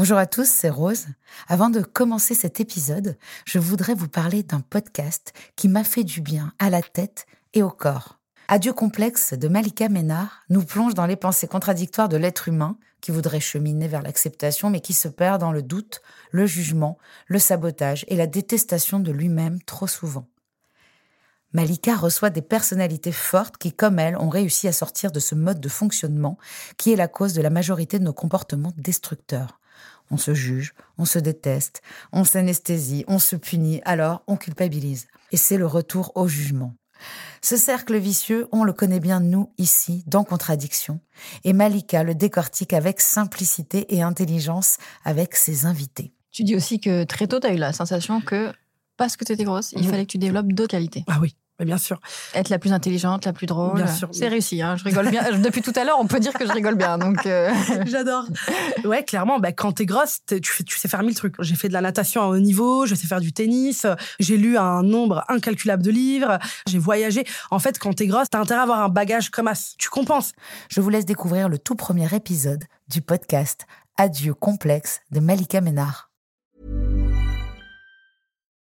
Bonjour à tous, c'est Rose. Avant de commencer cet épisode, je voudrais vous parler d'un podcast qui m'a fait du bien à la tête et au corps. Adieu complexe de Malika Ménard nous plonge dans les pensées contradictoires de l'être humain qui voudrait cheminer vers l'acceptation mais qui se perd dans le doute, le jugement, le sabotage et la détestation de lui-même trop souvent. Malika reçoit des personnalités fortes qui, comme elle, ont réussi à sortir de ce mode de fonctionnement qui est la cause de la majorité de nos comportements destructeurs. On se juge, on se déteste, on s'anesthésie, on se punit, alors on culpabilise. Et c'est le retour au jugement. Ce cercle vicieux, on le connaît bien nous, ici, dans Contradiction. Et Malika le décortique avec simplicité et intelligence avec ses invités. Tu dis aussi que très tôt, tu as eu la sensation que, parce que tu étais grosse, il fallait que tu développes d'autres qualités. Ah oui. Bien sûr. Être la plus intelligente, la plus drôle. Bien sûr. C'est réussi, hein, je rigole bien. Depuis tout à l'heure, on peut dire que je rigole bien. Donc. J'adore. Ouais, clairement, quand t'es grosse, tu sais faire 1000 trucs. J'ai fait de la natation à haut niveau, je sais faire du tennis, j'ai lu un nombre incalculable de livres, j'ai voyagé. En fait, quand t'es grosse, t'as intérêt à avoir un bagage comme as. Tu compenses. Je vous laisse découvrir le tout premier épisode du podcast Adieu complexe de Malika Ménard.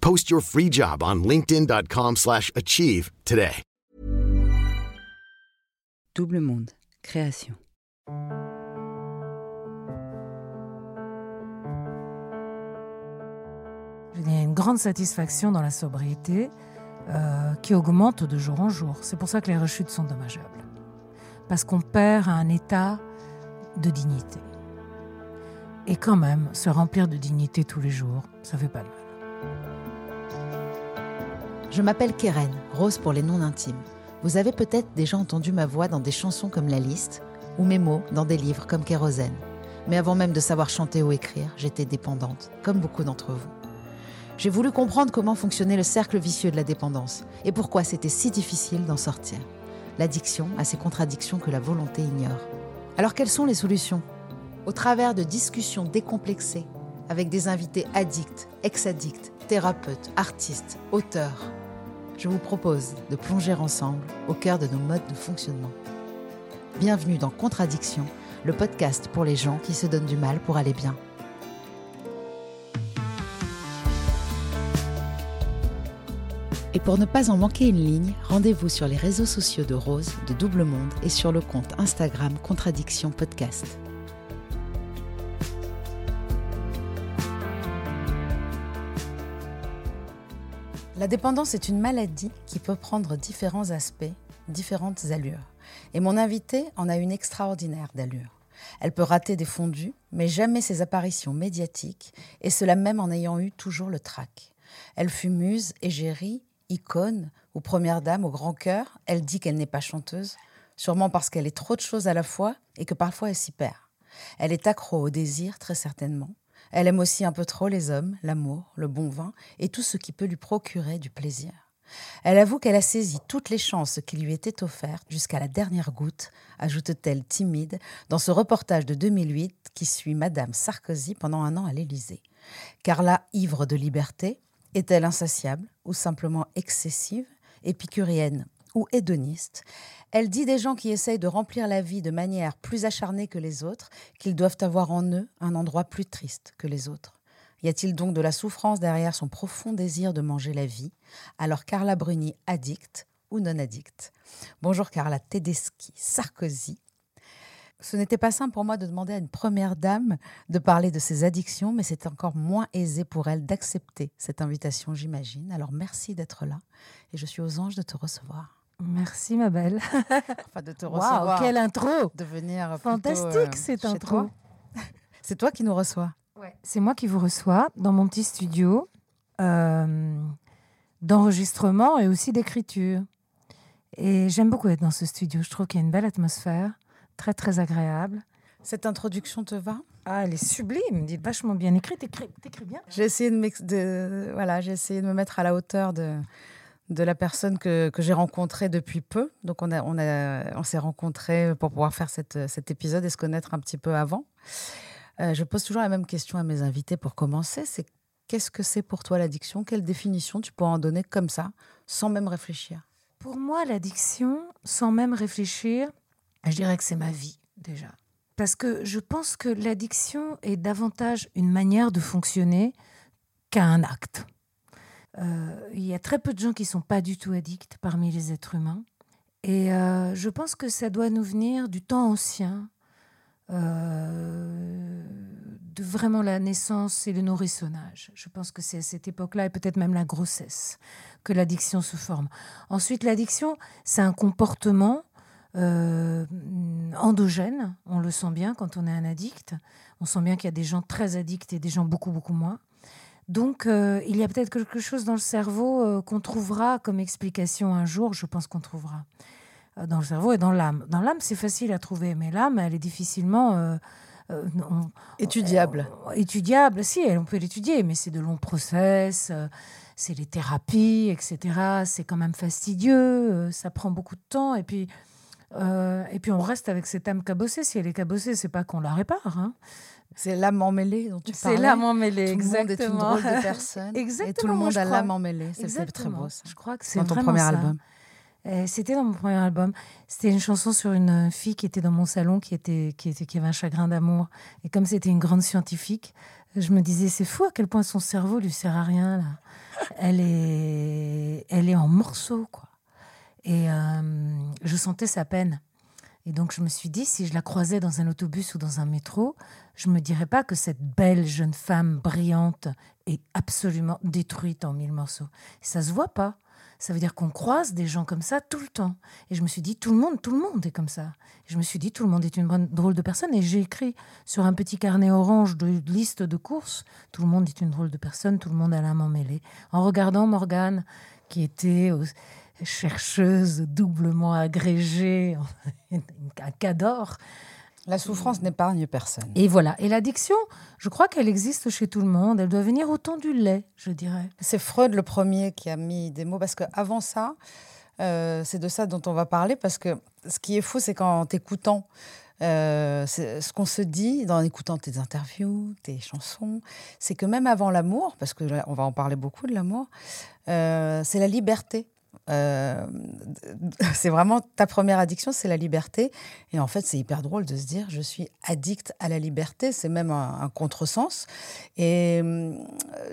Post your free job on linkedin.com/achieve today. Double Monde Création. Il y a une grande satisfaction dans la sobriété qui augmente de jour en jour. C'est pour ça que les rechutes sont dommageables. Parce qu'on perd un état de dignité. Et quand même, se remplir de dignité tous les jours, ça fait pas de mal. Je m'appelle Kérosène, Rose pour les noms intimes. Vous avez peut-être déjà entendu ma voix dans des chansons comme La Liste ou mes mots dans des livres comme Kérosène. Mais avant même de savoir chanter ou écrire, j'étais dépendante, comme beaucoup d'entre vous. J'ai voulu comprendre comment fonctionnait le cercle vicieux de la dépendance et pourquoi c'était si difficile d'en sortir. L'addiction à ces contradictions que la volonté ignore. Alors quelles sont les solutions ? Au travers de discussions décomplexées avec des invités addicts, ex-addicts, thérapeutes, artistes, auteurs... Je vous propose de plonger ensemble au cœur de nos modes de fonctionnement. Bienvenue dans Contradiction, le podcast pour les gens qui se donnent du mal pour aller bien. Et pour ne pas en manquer une ligne, rendez-vous sur les réseaux sociaux de Rose, de Double Monde et sur le compte Instagram Contradiction Podcast. La dépendance est une maladie qui peut prendre différents aspects, différentes allures. Et mon invitée en a une extraordinaire d'allure. Elle peut rater des fondus, mais jamais ses apparitions médiatiques, et cela même en ayant eu toujours le trac. Elle fut muse, égérie, icône, ou première dame au grand cœur. Elle dit qu'elle n'est pas chanteuse, sûrement parce qu'elle est trop de choses à la fois et que parfois elle s'y perd. Elle est accro au désir, très certainement. Elle aime aussi un peu trop les hommes, l'amour, le bon vin et tout ce qui peut lui procurer du plaisir. Elle avoue qu'elle a saisi toutes les chances qui lui étaient offertes jusqu'à la dernière goutte, ajoute-t-elle timide, dans ce reportage de 2008 qui suit Madame Sarkozy pendant un an à l'Élysée. Carla, ivre de liberté, est-elle insatiable ou simplement excessive, épicurienne ou hédoniste ? Elle dit des gens qui essayent de remplir la vie de manière plus acharnée que les autres, qu'ils doivent avoir en eux un endroit plus triste que les autres. Y a-t-il donc de la souffrance derrière son profond désir de manger la vie ? Alors Carla Bruni, addicte ou non addicte ? Bonjour Carla Tedeschi, Sarkozy. Ce n'était pas simple pour moi de demander à une première dame de parler de ses addictions, mais c'est encore moins aisé pour elle d'accepter cette invitation, j'imagine. Alors merci d'être là et je suis aux anges de te recevoir. Merci, ma belle. Enfin, de te recevoir. Waouh, quelle intro! De venir fantastique, cette intro. Toi. C'est toi qui nous reçois. Ouais. C'est moi qui vous reçois dans mon petit studio d'enregistrement et aussi d'écriture. Et j'aime beaucoup être dans ce studio. Je trouve qu'il y a une belle atmosphère, très, très agréable. Cette introduction te va ? Ah, elle est sublime, elle est vachement bien écrite, t'écris bien. J'ai essayé de me mettre à la hauteur de la personne que j'ai rencontrée depuis peu. Donc on s'est rencontrés pour pouvoir faire cet épisode et se connaître un petit peu avant. Je pose toujours la même question à mes invités pour commencer, c'est qu'est-ce que c'est pour toi l'addiction ? Quelle définition tu pourrais en donner comme ça, sans même réfléchir ? Pour moi, l'addiction, sans même réfléchir, je dirais que c'est ma vie déjà. Parce que je pense que l'addiction est davantage une manière de fonctionner qu'un acte. Il y a très peu de gens qui ne sont pas du tout addicts parmi les êtres humains. Et je pense que ça doit nous venir du temps ancien, de vraiment la naissance et le nourrissonnage. Je pense que c'est à cette époque-là, et peut-être même la grossesse, que l'addiction se forme. Ensuite, l'addiction, c'est un comportement endogène. On le sent bien quand on est un addict. On sent bien qu'il y a des gens très addicts et des gens beaucoup, beaucoup moins. Donc, il y a peut-être quelque chose dans le cerveau qu'on trouvera comme explication un jour. Je pense qu'on trouvera dans le cerveau et dans l'âme. Dans l'âme, c'est facile à trouver, mais l'âme, elle est difficilement... étudiable. Étudiable, si, on peut l'étudier, mais c'est de longs process, c'est les thérapies, etc. C'est quand même fastidieux, ça prend beaucoup de temps. Et puis on reste avec cette âme cabossée. Si elle est cabossée, c'est pas qu'on la répare. Hein. C'est l'âme emmêlée dont tu parlais. C'est l'âme emmêlée, exactement. Tout le monde est une drôle de personne. Exactement. Et tout le monde a l'âme emmêlée. C'est très beau, ça. Je crois que c'est dans ton premier album. C'était dans mon premier album. C'était une chanson sur une fille qui était dans mon salon, qui avait un chagrin d'amour. Et comme c'était une grande scientifique, je me disais, c'est fou à quel point son cerveau lui sert à rien. Là. Elle est en morceaux, quoi. Et je sentais sa peine. Et donc, je me suis dit, si je la croisais dans un autobus ou dans un métro, je ne me dirais pas que cette belle jeune femme brillante est absolument détruite en mille morceaux. Et ça ne se voit pas. Ça veut dire qu'on croise des gens comme ça tout le temps. Et je me suis dit, tout le monde est comme ça. Et je me suis dit, tout le monde est une drôle de personne. Et j'ai écrit sur un petit carnet orange de liste de courses, tout le monde est une drôle de personne, tout le monde a l'âme emmêlée. En regardant Morgane, qui était chercheuse doublement agrégée, un cador. La souffrance n'épargne personne. Et voilà. Et l'addiction, je crois qu'elle existe chez tout le monde. Elle doit venir autant du lait, je dirais. C'est Freud le premier qui a mis des mots, parce qu'avant ça, c'est de ça dont on va parler, parce que ce qui est fou, c'est qu'en t'écoutant, c'est ce qu'on se dit en écoutant tes interviews, tes chansons, c'est que même avant l'amour, parce que là, on va en parler beaucoup de l'amour, c'est la liberté. C'est vraiment ta première addiction, c'est la liberté. Et en fait, c'est hyper drôle de se dire, je suis addict à la liberté. C'est même un contresens. Et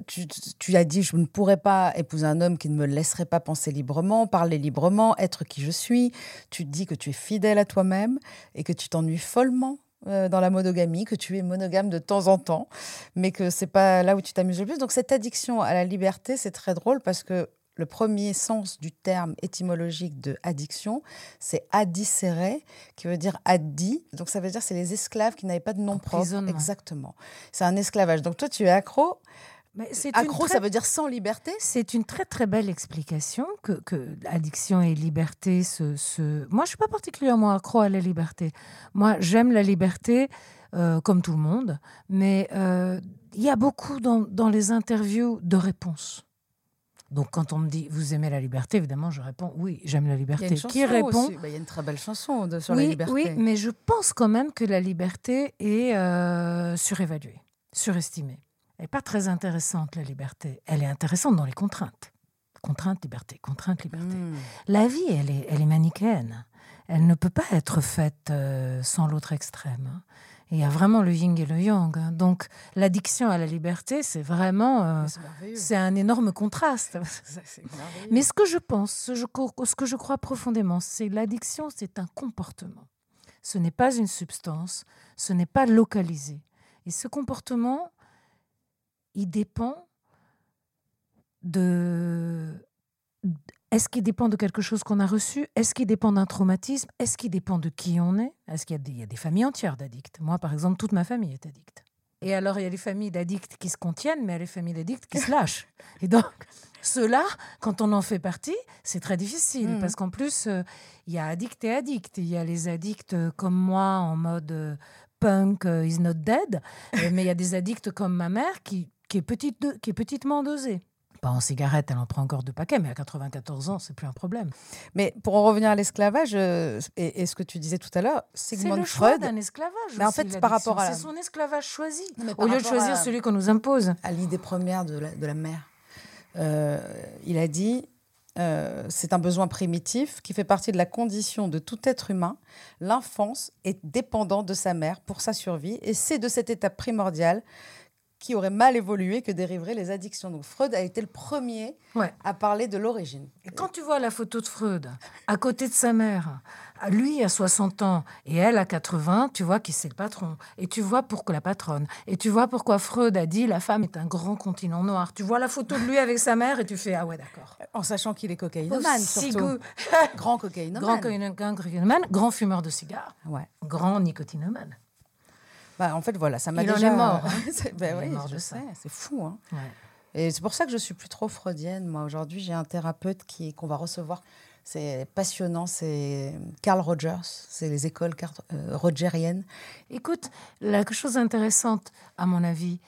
tu as dit, je ne pourrais pas épouser un homme qui ne me laisserait pas penser librement, parler librement, être qui je suis. Tu te dis que tu es fidèle à toi-même et que tu t'ennuies follement dans la monogamie, que tu es monogame de temps en temps, mais que c'est pas là où tu t'amuses le plus. Donc cette addiction à la liberté, c'est très drôle parce que le premier sens du terme étymologique de addiction, c'est addicere, qui veut dire addi. Donc ça veut dire que c'est les esclaves qui n'avaient pas de nom propre. Exactement. C'est un esclavage. Donc toi, tu es accro. Mais c'est accro, ça veut dire sans liberté. C'est une très très belle explication que addiction et liberté Moi, je suis pas particulièrement accro à la liberté. Moi, j'aime la liberté comme tout le monde, mais il y a beaucoup dans les interviews de réponses. Donc, quand on me dit « Vous aimez la liberté », évidemment, je réponds « Oui, j'aime la liberté ». Qui répond ? Il y a une très belle chanson sur la liberté. Oui, mais je pense quand même que la liberté est surévaluée, surestimée. Elle n'est pas très intéressante, la liberté. Elle est intéressante dans les contraintes. Contrainte, liberté, contrainte, liberté. La vie, elle est manichéenne. Elle ne peut pas être faite sans l'autre extrême. Hein. Il y a vraiment le yin et le yang. Donc, l'addiction à la liberté, c'est vraiment... c'est un énorme contraste. C'est mais ce que je pense, ce que je crois profondément, c'est que l'addiction, c'est un comportement. Ce n'est pas une substance, ce n'est pas localisé. Et ce comportement, il dépend de... Est-ce qu'il dépend de quelque chose qu'on a reçu ? Est-ce qu'il dépend d'un traumatisme ? Est-ce qu'il dépend de qui on est ? Est-ce qu'il y a des familles entières d'addicts ? Moi, par exemple, toute ma famille est addicte. Et alors, il y a les familles d'addicts qui se contiennent, mais il y a les familles d'addicts qui se lâchent. Et donc, ceux-là, quand on en fait partie, c'est très difficile. Parce qu'en plus, il y a addicts et addicts. Il y a les addicts comme moi, en mode... punk is not dead. Mais il y a des addicts comme ma mère qui est petitement dosée. Pas en cigarette, elle en prend encore 2 paquets, mais à 94 ans, c'est plus un problème. Mais pour en revenir à l'esclavage, et ce que tu disais tout à l'heure, Sigmund Freud... C'est le choix d'un esclavage aussi, mais en fait, par rapport à... C'est son esclavage choisi, au lieu de choisir celui qu'on nous impose. À l'idée première de la mère, il a dit... c'est un besoin primitif qui fait partie de la condition de tout être humain. L'enfance est dépendante de sa mère pour sa survie, et c'est de cette étape primordiale qui aurait mal évolué que dériveraient les addictions. Donc Freud a été le premier à parler de l'origine. Et quand tu vois la photo de Freud à côté de sa mère, lui à 60 ans et elle à 80, tu vois qui c'est le patron. Et tu vois pourquoi la patronne. Et tu vois pourquoi Freud a dit la femme est un grand continent noir. Tu vois la photo de lui avec sa mère et tu fais ah ouais d'accord. En sachant qu'il est cocaïnomane surtout. Grand cocaïnomane. Grand fumeur de cigares. Ouais. Grand nicotinomane. Bah, en fait, voilà, ça m'a il déjà... en est mort. Il est mort de ça. C'est fou. Hein. Ouais. Et c'est pour ça que je ne suis plus trop freudienne. Moi, aujourd'hui, j'ai un thérapeute qu'on va recevoir. C'est passionnant. C'est Carl Rogers. C'est les écoles rogeriennes. Écoute, la chose intéressante, à mon avis,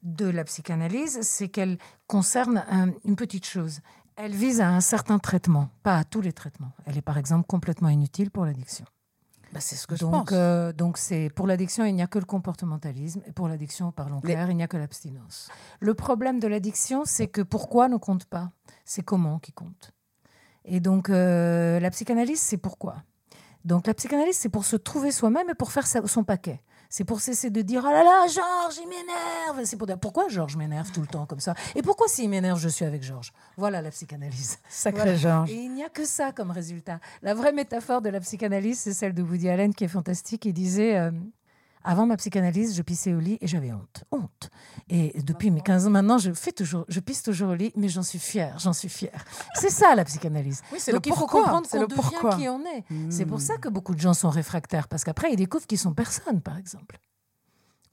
de la psychanalyse, c'est qu'elle concerne une petite chose. Elle vise à un certain traitement, pas à tous les traitements. Elle est, par exemple, complètement inutile pour l'addiction. Bah, c'est ce que je pense. Donc c'est, pour l'addiction, il n'y a que le comportementalisme. Et pour l'addiction, parlons clair, il n'y a que l'abstinence. Le problème de l'addiction, c'est que pourquoi ne compte pas. C'est comment qui compte. Et donc, la psychanalyse, c'est pourquoi. Donc la psychanalyse, c'est pour se trouver soi-même et pour faire son paquet. C'est pour cesser de dire « Ah là là, Georges, il m'énerve !» C'est pour dire « Pourquoi Georges m'énerve tout le temps comme ça ?» Et pourquoi s'il m'énerve, je suis avec Georges ? Voilà la psychanalyse. Sacré voilà. Georges. Et il n'y a que ça comme résultat. La vraie métaphore de la psychanalyse, c'est celle de Woody Allen qui est fantastique. Il disait « Avant ma psychanalyse, je pissais au lit et j'avais honte. Honte. Et depuis mes 15 ans, maintenant, je pisse toujours au lit, mais j'en suis fière. » C'est ça la psychanalyse. Oui, c'est donc il faut comprendre qu'on devient qui on est. C'est pour ça que beaucoup de gens sont réfractaires, parce qu'après, ils découvrent qu'ils sont personne, par exemple.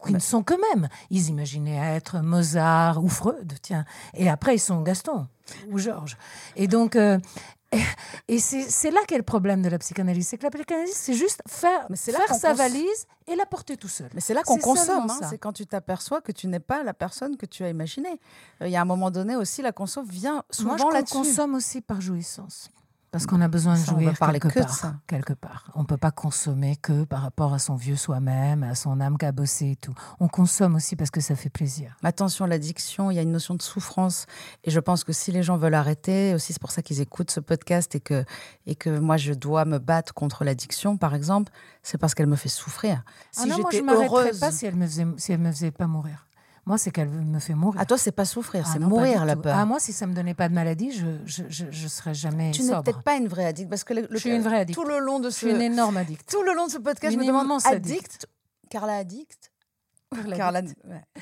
Ils ne sont qu'eux-mêmes. Ils imaginaient être Mozart ou Freud, tiens. Et après, ils sont Gaston ou Georges. Et donc... Et c'est là qu'est le problème de la psychanalyse. C'est que la psychanalyse, c'est juste faire sa valise et la porter tout seul. Mais c'est là qu'on consomme. Hein. C'est quand tu t'aperçois que tu n'es pas la personne que tu as imaginée. Il y a un moment donné aussi, la consomme vient souvent là-dessus. Moi, je consomme aussi par jouissance. Parce qu'on a besoin de jouir quelque part. On ne peut pas consommer que par rapport à son vieux soi-même, à son âme cabossée et tout. On consomme aussi parce que ça fait plaisir. Attention, l'addiction, il y a une notion de souffrance. Et je pense que si les gens veulent arrêter, aussi c'est pour ça qu'ils écoutent ce podcast et que moi je dois me battre contre l'addiction, par exemple, c'est parce qu'elle me fait souffrir. Je ne m'arrêterais pas si elle me faisait pas mourir. Moi, c'est qu'elle me fait mourir. À toi, c'est pas souffrir, c'est mourir la peur. Ah, moi, si ça me donnait pas de maladie, je serais jamais sobre. Tu n'es peut-être pas une vraie addicte parce que je suis une vraie addicte. Je suis une énorme addicte. Tout le long de ce podcast, je me demande addicte. Carla addicte. Carla. Tu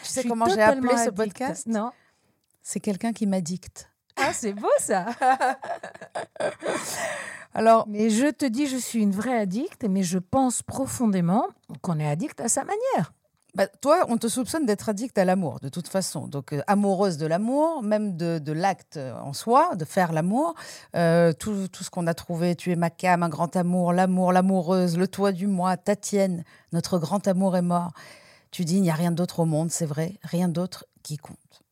sais comment j'ai appelé ce podcast ? Non. C'est quelqu'un qui m'addicte. Ah, c'est beau ça. Alors, mais je te dis, je suis une vraie addicte, mais je pense profondément qu'on est addict à sa manière. Bah, toi, on te soupçonne d'être addict à l'amour, de toute façon. Donc, amoureuse de l'amour, même de l'acte en soi, de faire l'amour. Tout ce qu'on a trouvé, tu es ma cam, un grand amour, l'amour, l'amoureuse, le toi du moi, ta tienne, notre grand amour est mort. Tu dis, il n'y a rien d'autre au monde, c'est vrai, rien d'autre qui compte.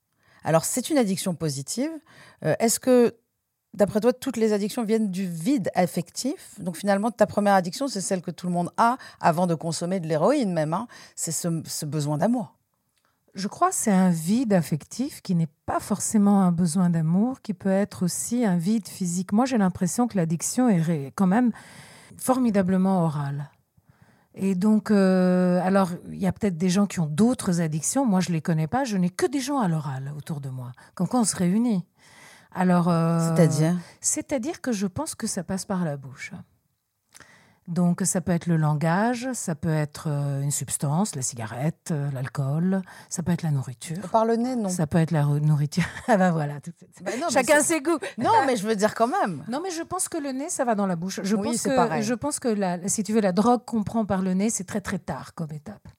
Alors, c'est une addiction positive. Est-ce que, d'après toi, toutes les addictions viennent du vide affectif. Donc finalement, ta première addiction, c'est celle que tout le monde a avant de consommer de l'héroïne même. Hein. C'est ce besoin d'amour. Je crois que c'est un vide affectif qui n'est pas forcément un besoin d'amour, qui peut être aussi un vide physique. Moi, j'ai l'impression que l'addiction est quand même formidablement orale. Et donc, alors, il y a peut-être des gens qui ont d'autres addictions. Moi, je ne les connais pas. Je n'ai que des gens à l'oral autour de moi. Comme quand on se réunit. Alors, c'est-à-dire que je pense que ça passe par la bouche. Donc, ça peut être le langage, ça peut être une substance, la cigarette, l'alcool, ça peut être la nourriture. Par le nez, non. Ça peut être la nourriture. Ah ben voilà. Bah non, chacun ses goûts. Non, mais je veux dire quand même. Non, mais je pense que le nez, ça va dans la bouche. Je pense que, si tu veux, la drogue qu'on prend par le nez, c'est très, très tard comme étape.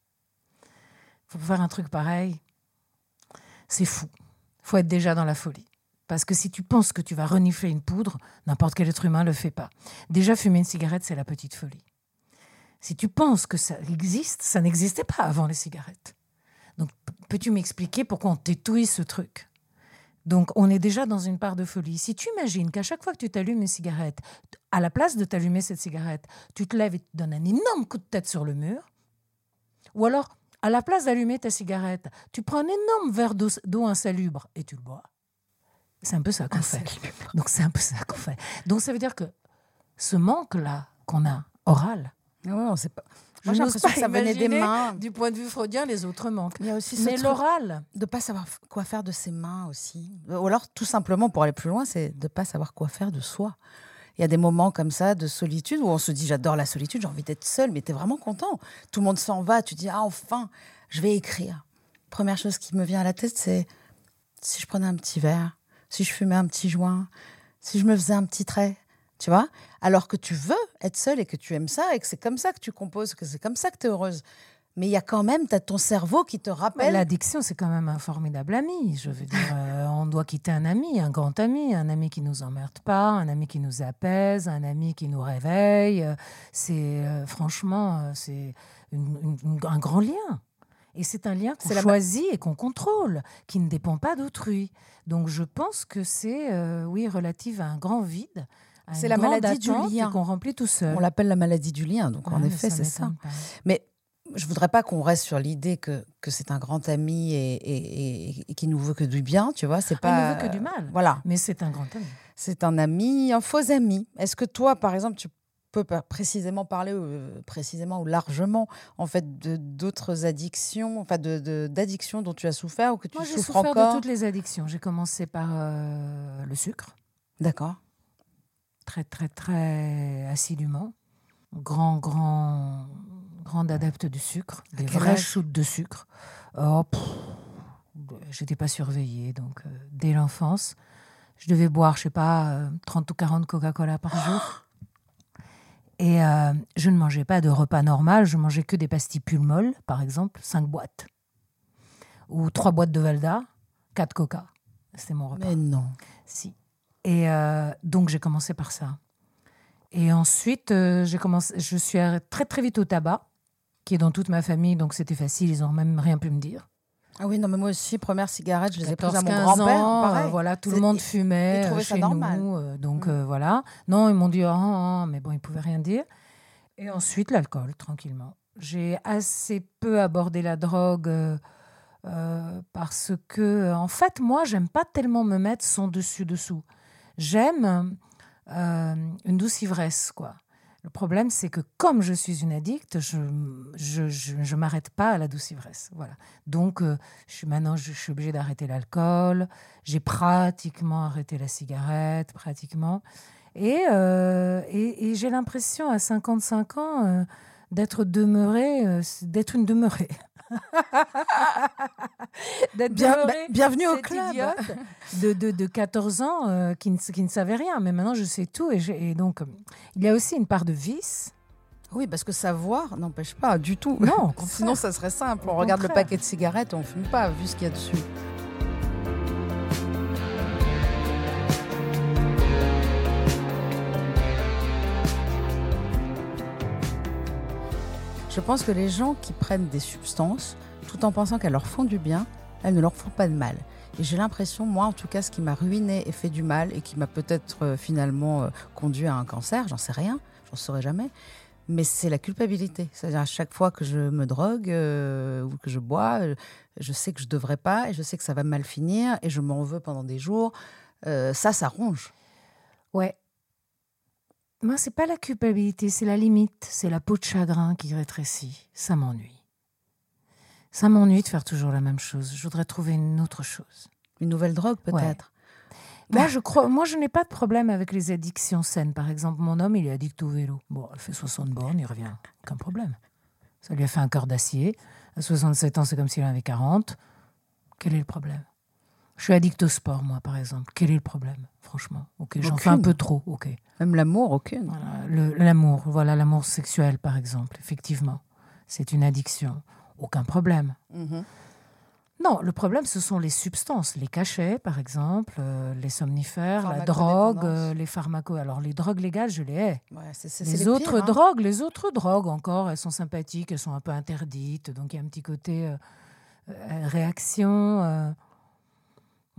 Faut faire un truc pareil. C'est fou. Faut être déjà dans la folie. Parce que si tu penses que tu vas renifler une poudre, n'importe quel être humain ne le fait pas. Déjà, fumer une cigarette, c'est la petite folie. Si tu penses que ça existe, ça n'existait pas avant les cigarettes. Donc, peux-tu m'expliquer pourquoi on tétouille ce truc ? Donc, on est déjà dans une part de folie. Si tu imagines qu'à chaque fois que tu t'allumes une cigarette, à la place de t'allumer cette cigarette, tu te lèves et tu donnes un énorme coup de tête sur le mur, ou alors, à la place d'allumer ta cigarette, tu prends un énorme verre d'eau insalubre et tu le bois. C'est un peu ça qu'on fait. Donc, c'est un peu ça qu'on fait. Donc, ça veut dire que ce manque-là qu'on a, oral... Ouais, on sait pas. Moi, j'ai l'impression que ça venait des mains. Du point de vue freudien, les autres manquent. Il y a aussi mais l'oral, de ne pas savoir quoi faire de ses mains aussi. Ou alors, tout simplement, pour aller plus loin, c'est de ne pas savoir quoi faire de soi. Il y a des moments comme ça de solitude où on se dit « J'adore la solitude, j'ai envie d'être seule », mais tu es vraiment content. Tout le monde s'en va, tu dis « Ah, enfin, je vais écrire ». Première chose qui me vient à la tête, c'est si je prenais un petit verre, si je fumais un petit joint, si je me faisais un petit trait. Tu vois ? Alors que tu veux être seule et que tu aimes ça et que c'est comme ça que tu composes, que c'est comme ça que tu es heureuse. Mais il y a quand même, tu as ton cerveau qui te rappelle... Mais l'addiction, c'est quand même un formidable ami. Je veux dire, on doit quitter un ami, un grand ami. Un ami qui ne nous emmerde pas, un ami qui nous apaise, un ami qui nous réveille. Franchement, c'est un grand lien. Et c'est un lien qu'on choisit et qu'on contrôle, qui ne dépend pas d'autrui. Donc je pense que c'est, relative à un grand vide... C'est la maladie du lien qu'on remplit tout seul. On l'appelle la maladie du lien, donc en effet, c'est ça. Mais je ne voudrais pas qu'on reste sur l'idée que c'est un grand ami et qui nous veut que du bien, tu vois. C'est pas. Il ne veut que du mal. Voilà. Mais c'est un grand ami. C'est un ami, un faux ami. Est-ce que toi, par exemple, tu peux précisément parler, précisément ou largement, en fait, d'autres addictions, enfin, d'addictions dont tu as souffert ou que tu souffres encore ? Moi, j'ai souffert de toutes les addictions. J'ai commencé par le sucre. D'accord. Très, très, très assidûment. Grande adepte du sucre. Des vraies shoots de sucre. Je n'étais pas surveillée. Donc, dès l'enfance, je devais boire, je ne sais pas, 30 ou 40 Coca-Cola par jour. Et je ne mangeais pas de repas normal. Je mangeais que des pastilles Pulmol, par exemple, 5 boîtes. Ou 3 boîtes de Valda, 4 Coca. C'était mon repas. Mais non. Si. Et donc, j'ai commencé par ça. Et ensuite, je suis très, très vite au tabac, qui est dans toute ma famille, donc c'était facile, ils n'ont même rien pu me dire. Ah oui, non, mais moi aussi, première cigarette, je les ai prises à mon grand-père. Pareil. Voilà, tout le monde fumait ils trouvaient ça normal. Nous. Voilà. Non, ils m'ont dit, mais bon, ils ne pouvaient rien dire. Et ensuite, l'alcool, tranquillement. J'ai assez peu abordé la drogue... parce que, en fait, moi, j'aime pas tellement me mettre son dessus-dessous. J'aime une douce ivresse, quoi. Le problème, c'est que comme je suis une addicte, je m'arrête pas à la douce ivresse. Voilà. Donc, je suis obligée d'arrêter l'alcool. J'ai pratiquement arrêté la cigarette, pratiquement. Et j'ai l'impression, à 55 ans, d'être une demeurée. Bienvenue au club de 14 ans qui ne savait rien, mais maintenant je sais tout et donc il y a aussi une part de vice. Oui, parce que savoir n'empêche pas du tout. Non, sinon ça serait simple. On regarde le paquet de cigarettes, on ne fume pas vu ce qu'il y a dessus. Je pense que les gens qui prennent des substances, tout en pensant qu'elles leur font du bien, elles ne leur font pas de mal. Et j'ai l'impression, moi en tout cas, ce qui m'a ruinée et fait du mal et qui m'a peut-être finalement conduit à un cancer, j'en sais rien, j'en saurais jamais, mais c'est la culpabilité. C'est-à-dire à chaque fois que je me drogue ou que je bois, je sais que je ne devrais pas et je sais que ça va mal finir et je m'en veux pendant des jours. Ça ronge. Ouais. Moi, c'est pas la culpabilité, c'est la limite, c'est la peau de chagrin qui rétrécit. Ça m'ennuie. Ça m'ennuie de faire toujours la même chose. Je voudrais trouver une autre chose. Une nouvelle drogue, peut-être. Ouais. Moi, je n'ai pas de problème avec les addictions saines. Par exemple, mon homme, il est addict au vélo. Bon, il fait 60 bornes, il revient. Aucun problème. Ça lui a fait un cœur d'acier. À 67 ans, c'est comme s'il en avait 40. Quel est le problème ? Je suis addict au sport, moi, par exemple. Quel est le problème, franchement ? Okay, j'en fais un peu trop, ok. Même l'amour, aucune. Voilà, l'amour sexuel, par exemple, effectivement. C'est une addiction. Aucun problème. Mm-hmm. Non, le problème, ce sont les substances, les cachets, par exemple, les somnifères, la drogue, les pharmacos. Alors, les drogues légales, je les hais. Ouais, les autres drogues, encore, elles sont sympathiques, elles sont un peu interdites. Donc, il y a un petit côté réaction,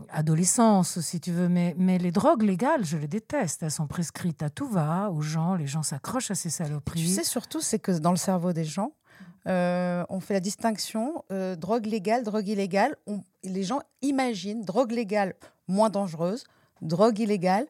adolescence, si tu veux. Mais les drogues légales, je les déteste. Elles sont prescrites à tout va, aux gens. Les gens s'accrochent à ces saloperies. Tu sais, surtout, c'est que dans le cerveau des gens, on fait la distinction drogue légale, drogue illégale. Les gens imaginent drogue légale moins dangereuse, drogue illégale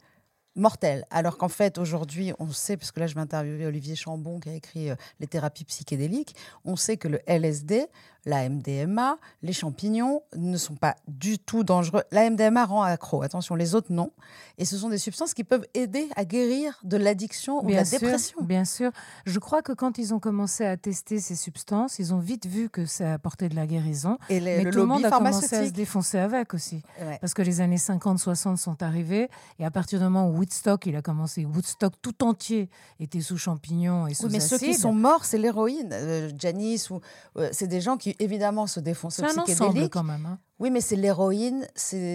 mortelle. Alors qu'en fait, aujourd'hui, on sait, parce que là, je vais interviewer Olivier Chambon qui a écrit les thérapies psychédéliques, on sait que le LSD, la MDMA, les champignons ne sont pas du tout dangereux. La MDMA rend accro, attention, les autres non. Et ce sont des substances qui peuvent aider à guérir de l'addiction ou de la dépression. Bien sûr. Je crois que quand ils ont commencé à tester ces substances, ils ont vite vu que ça apportait de la guérison. Et mais tout le monde a commencé à se défoncer avec aussi. Ouais. Parce que les années 50-60 sont arrivées et à partir du moment où Woodstock, il a commencé, Woodstock tout entier était sous champignons et sous acide. Oui, mais ceux qui sont morts, c'est l'héroïne. Janis, c'est des gens qui évidemment se défoncer psychédélique. C'est un ensemble quand même. Hein. Oui, mais c'est l'héroïne.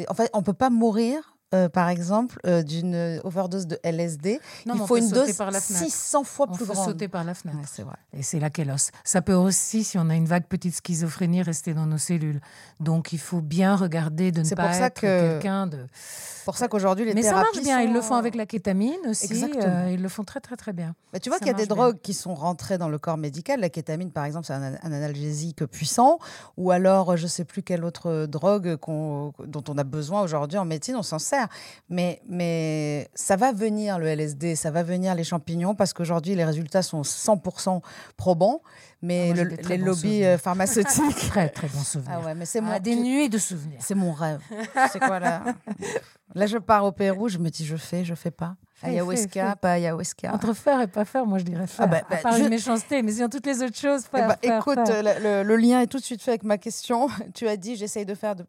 Enfin, on ne peut pas mourir, par exemple, d'une overdose de LSD. Non, il faut une dose 600 fois plus grande. On peut sauter par la fenêtre. Ouais, c'est vrai. Et c'est la kélos. Ça peut aussi, si on a une vague petite schizophrénie, rester dans nos cellules. Donc, il faut bien regarder de ne pas être quelqu'un de... C'est pour ça qu'aujourd'hui, les thérapies... Mais ça marche bien. Ils le font avec la kétamine aussi. Exactement. Ils le font très, très, très bien. Mais tu vois qu'il y a des drogues qui sont rentrées dans le corps médical. La kétamine, par exemple, c'est un analgésique puissant. Ou alors, je ne sais plus quelle autre drogue dont on a besoin aujourd'hui en médecine. On s'en sert. Mais ça va venir, le LSD. Ça va venir, les champignons. Parce qu'aujourd'hui, les résultats sont 100% probants. Mais les lobbies pharmaceutiques... Très, très bons souvenirs. Ah ouais, mais c'est des nuits de souvenirs. C'est mon rêve. C'est quoi, là? Là, je pars au Pérou, je me dis, je fais pas. Ayahuasca, pas ayahuasca. Entre faire et pas faire, moi, je dirais faire. À part une méchanceté, mais sinon, toutes les autres choses, faire. Écoute, faire. Le lien est tout de suite fait avec ma question. Tu as dit, j'essaye de faire le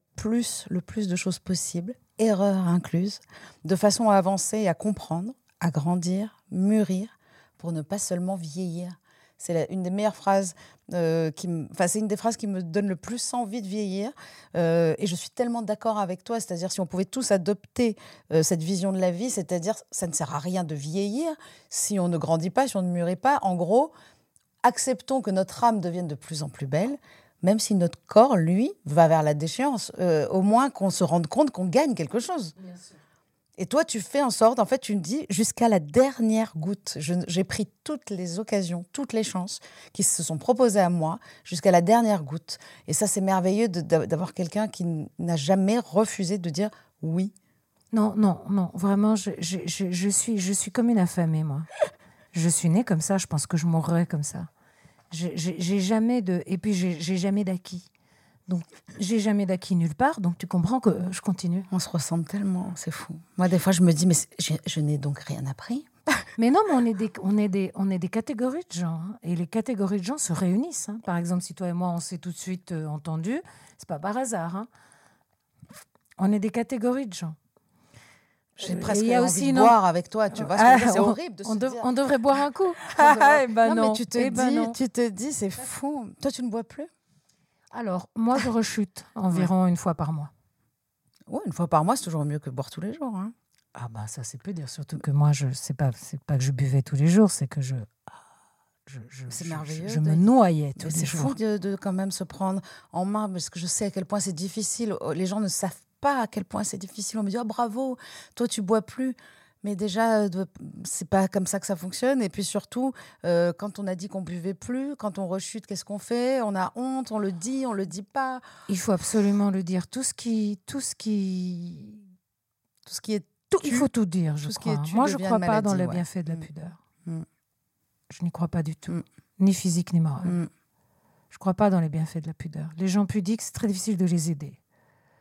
plus de choses possibles, erreurs incluses, de façon à avancer et à comprendre, à grandir, mûrir, pour ne pas seulement vieillir. C'est une des meilleures phrases, c'est une des phrases qui me donne le plus envie de vieillir. Et je suis tellement d'accord avec toi. C'est-à-dire, si on pouvait tous adopter cette vision de la vie, c'est-à-dire, ça ne sert à rien de vieillir si on ne grandit pas, si on ne mûrit pas. En gros, acceptons que notre âme devienne de plus en plus belle, même si notre corps, lui, va vers la déchéance. Au moins qu'on se rende compte qu'on gagne quelque chose. Bien sûr. Et toi, tu fais en sorte, en fait, tu me dis, jusqu'à la dernière goutte, j'ai pris toutes les occasions, toutes les chances qui se sont proposées à moi, jusqu'à la dernière goutte. Et ça, c'est merveilleux d'avoir quelqu'un qui n'a jamais refusé de dire oui. Non, vraiment, je suis comme une affamée, moi. Je suis née comme ça, je pense que je mourrais comme ça. J'ai jamais d'acquis. Donc, j'ai jamais d'acquis nulle part, donc tu comprends que je continue. On se ressemble tellement, c'est fou. Moi, des fois, je me dis, mais je n'ai donc rien appris. Mais non, mais on est des catégories de gens. Hein, et les catégories de gens se réunissent. Hein. Par exemple, si toi et moi, on s'est tout de suite entendus, c'est pas par hasard. Hein. On est des catégories de gens. J'ai presque envie de boire avec toi, tu vois. C'est horrible de se dire. On devrait boire un coup. Mais tu te dis, c'est fou. Toi, tu ne bois plus ? Alors, moi, je rechute environ une fois par mois. Oui, une fois par mois, c'est toujours mieux que boire tous les jours. Hein. Ah ben, ça, c'est peu dire. Surtout que moi, c'est pas que je buvais tous les jours, c'est que je me noyais tous les jours. C'est fou de quand même se prendre en main, parce que je sais à quel point c'est difficile. Les gens ne savent pas à quel point c'est difficile. On me dit, oh, bravo, toi, tu bois plus. Mais déjà, c'est pas comme ça que ça fonctionne. Et puis surtout, quand on a dit qu'on buvait plus, quand on rechute, qu'est-ce qu'on fait ? On a honte, on le dit pas. Il faut absolument le dire. Tout ce qui est il faut tout dire, je crois. Moi, je ne crois pas dans le bienfait de la pudeur. Je n'y crois pas du tout, ni physique ni moral. Je ne crois pas dans les bienfaits de la pudeur. Les gens pudiques, c'est très difficile de les aider.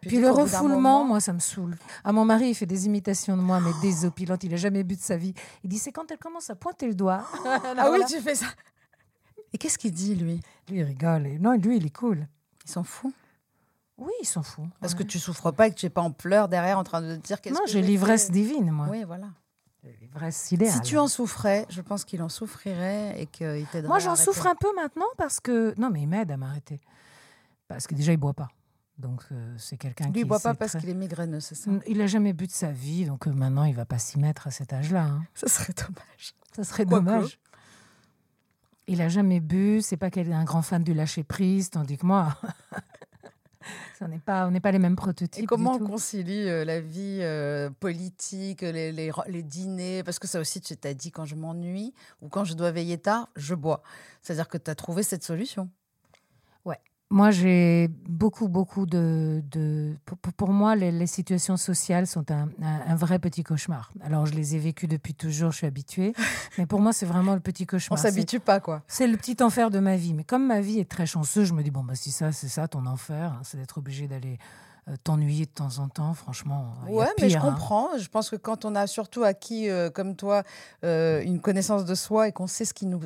Puis le refoulement, moi, ça me saoule. À mon mari, il fait des imitations de moi, mais désopilantes. Il n'a jamais bu de sa vie. Il dit, c'est quand elle commence à pointer le doigt. Oui, tu fais ça. Et qu'est-ce qu'il dit, lui ? Lui, il rigole. Non, lui, il est cool. Il s'en fout. Oui, il s'en fout. Parce que tu ne souffres pas et que tu n'es pas en pleurs derrière en train de dire qu'est-ce que... Non, j'ai l'ivresse divine, moi. Oui, voilà. L'ivresse idéale. Si tu en souffrais, je pense qu'il en souffrirait et qu'il t'aiderait. Moi, j'en souffre un peu maintenant parce que... Non, mais il m'aide à m'arrêter. Parce que déjà, il ne boit pas. Donc, c'est quelqu'un qui... Lui, il ne boit pas parce qu'il est migraineux, c'est ça? Il n'a jamais bu de sa vie, donc maintenant, il ne va pas s'y mettre à cet âge-là. Hein. Ça serait dommage. Ça serait dommage. Il n'a jamais bu, c'est pas qu'elle est un grand fan du lâcher-prise, tandis que moi... On n'est pas les mêmes prototypes. Et comment on concilie la vie politique, les dîners? Parce que ça aussi, tu t'as dit, quand je m'ennuie ou quand je dois veiller tard, je bois. C'est-à-dire que tu as trouvé cette solution. Ouais. Moi, j'ai beaucoup de... Pour moi, les situations sociales sont un vrai petit cauchemar. Alors, je les ai vécues depuis toujours, je suis habituée. Mais pour moi, c'est vraiment le petit cauchemar. On ne s'habitue pas, quoi. C'est le petit enfer de ma vie. Mais comme ma vie est très chanceuse, je me dis, bon, bah, si ça, c'est ça, ton enfer, hein, c'est d'être obligé d'aller t'ennuyer de temps en temps, franchement. Ouais, pire, mais je comprends. Hein. Je pense que quand on a surtout acquis, comme toi, une connaissance de soi et qu'on sait ce qui nous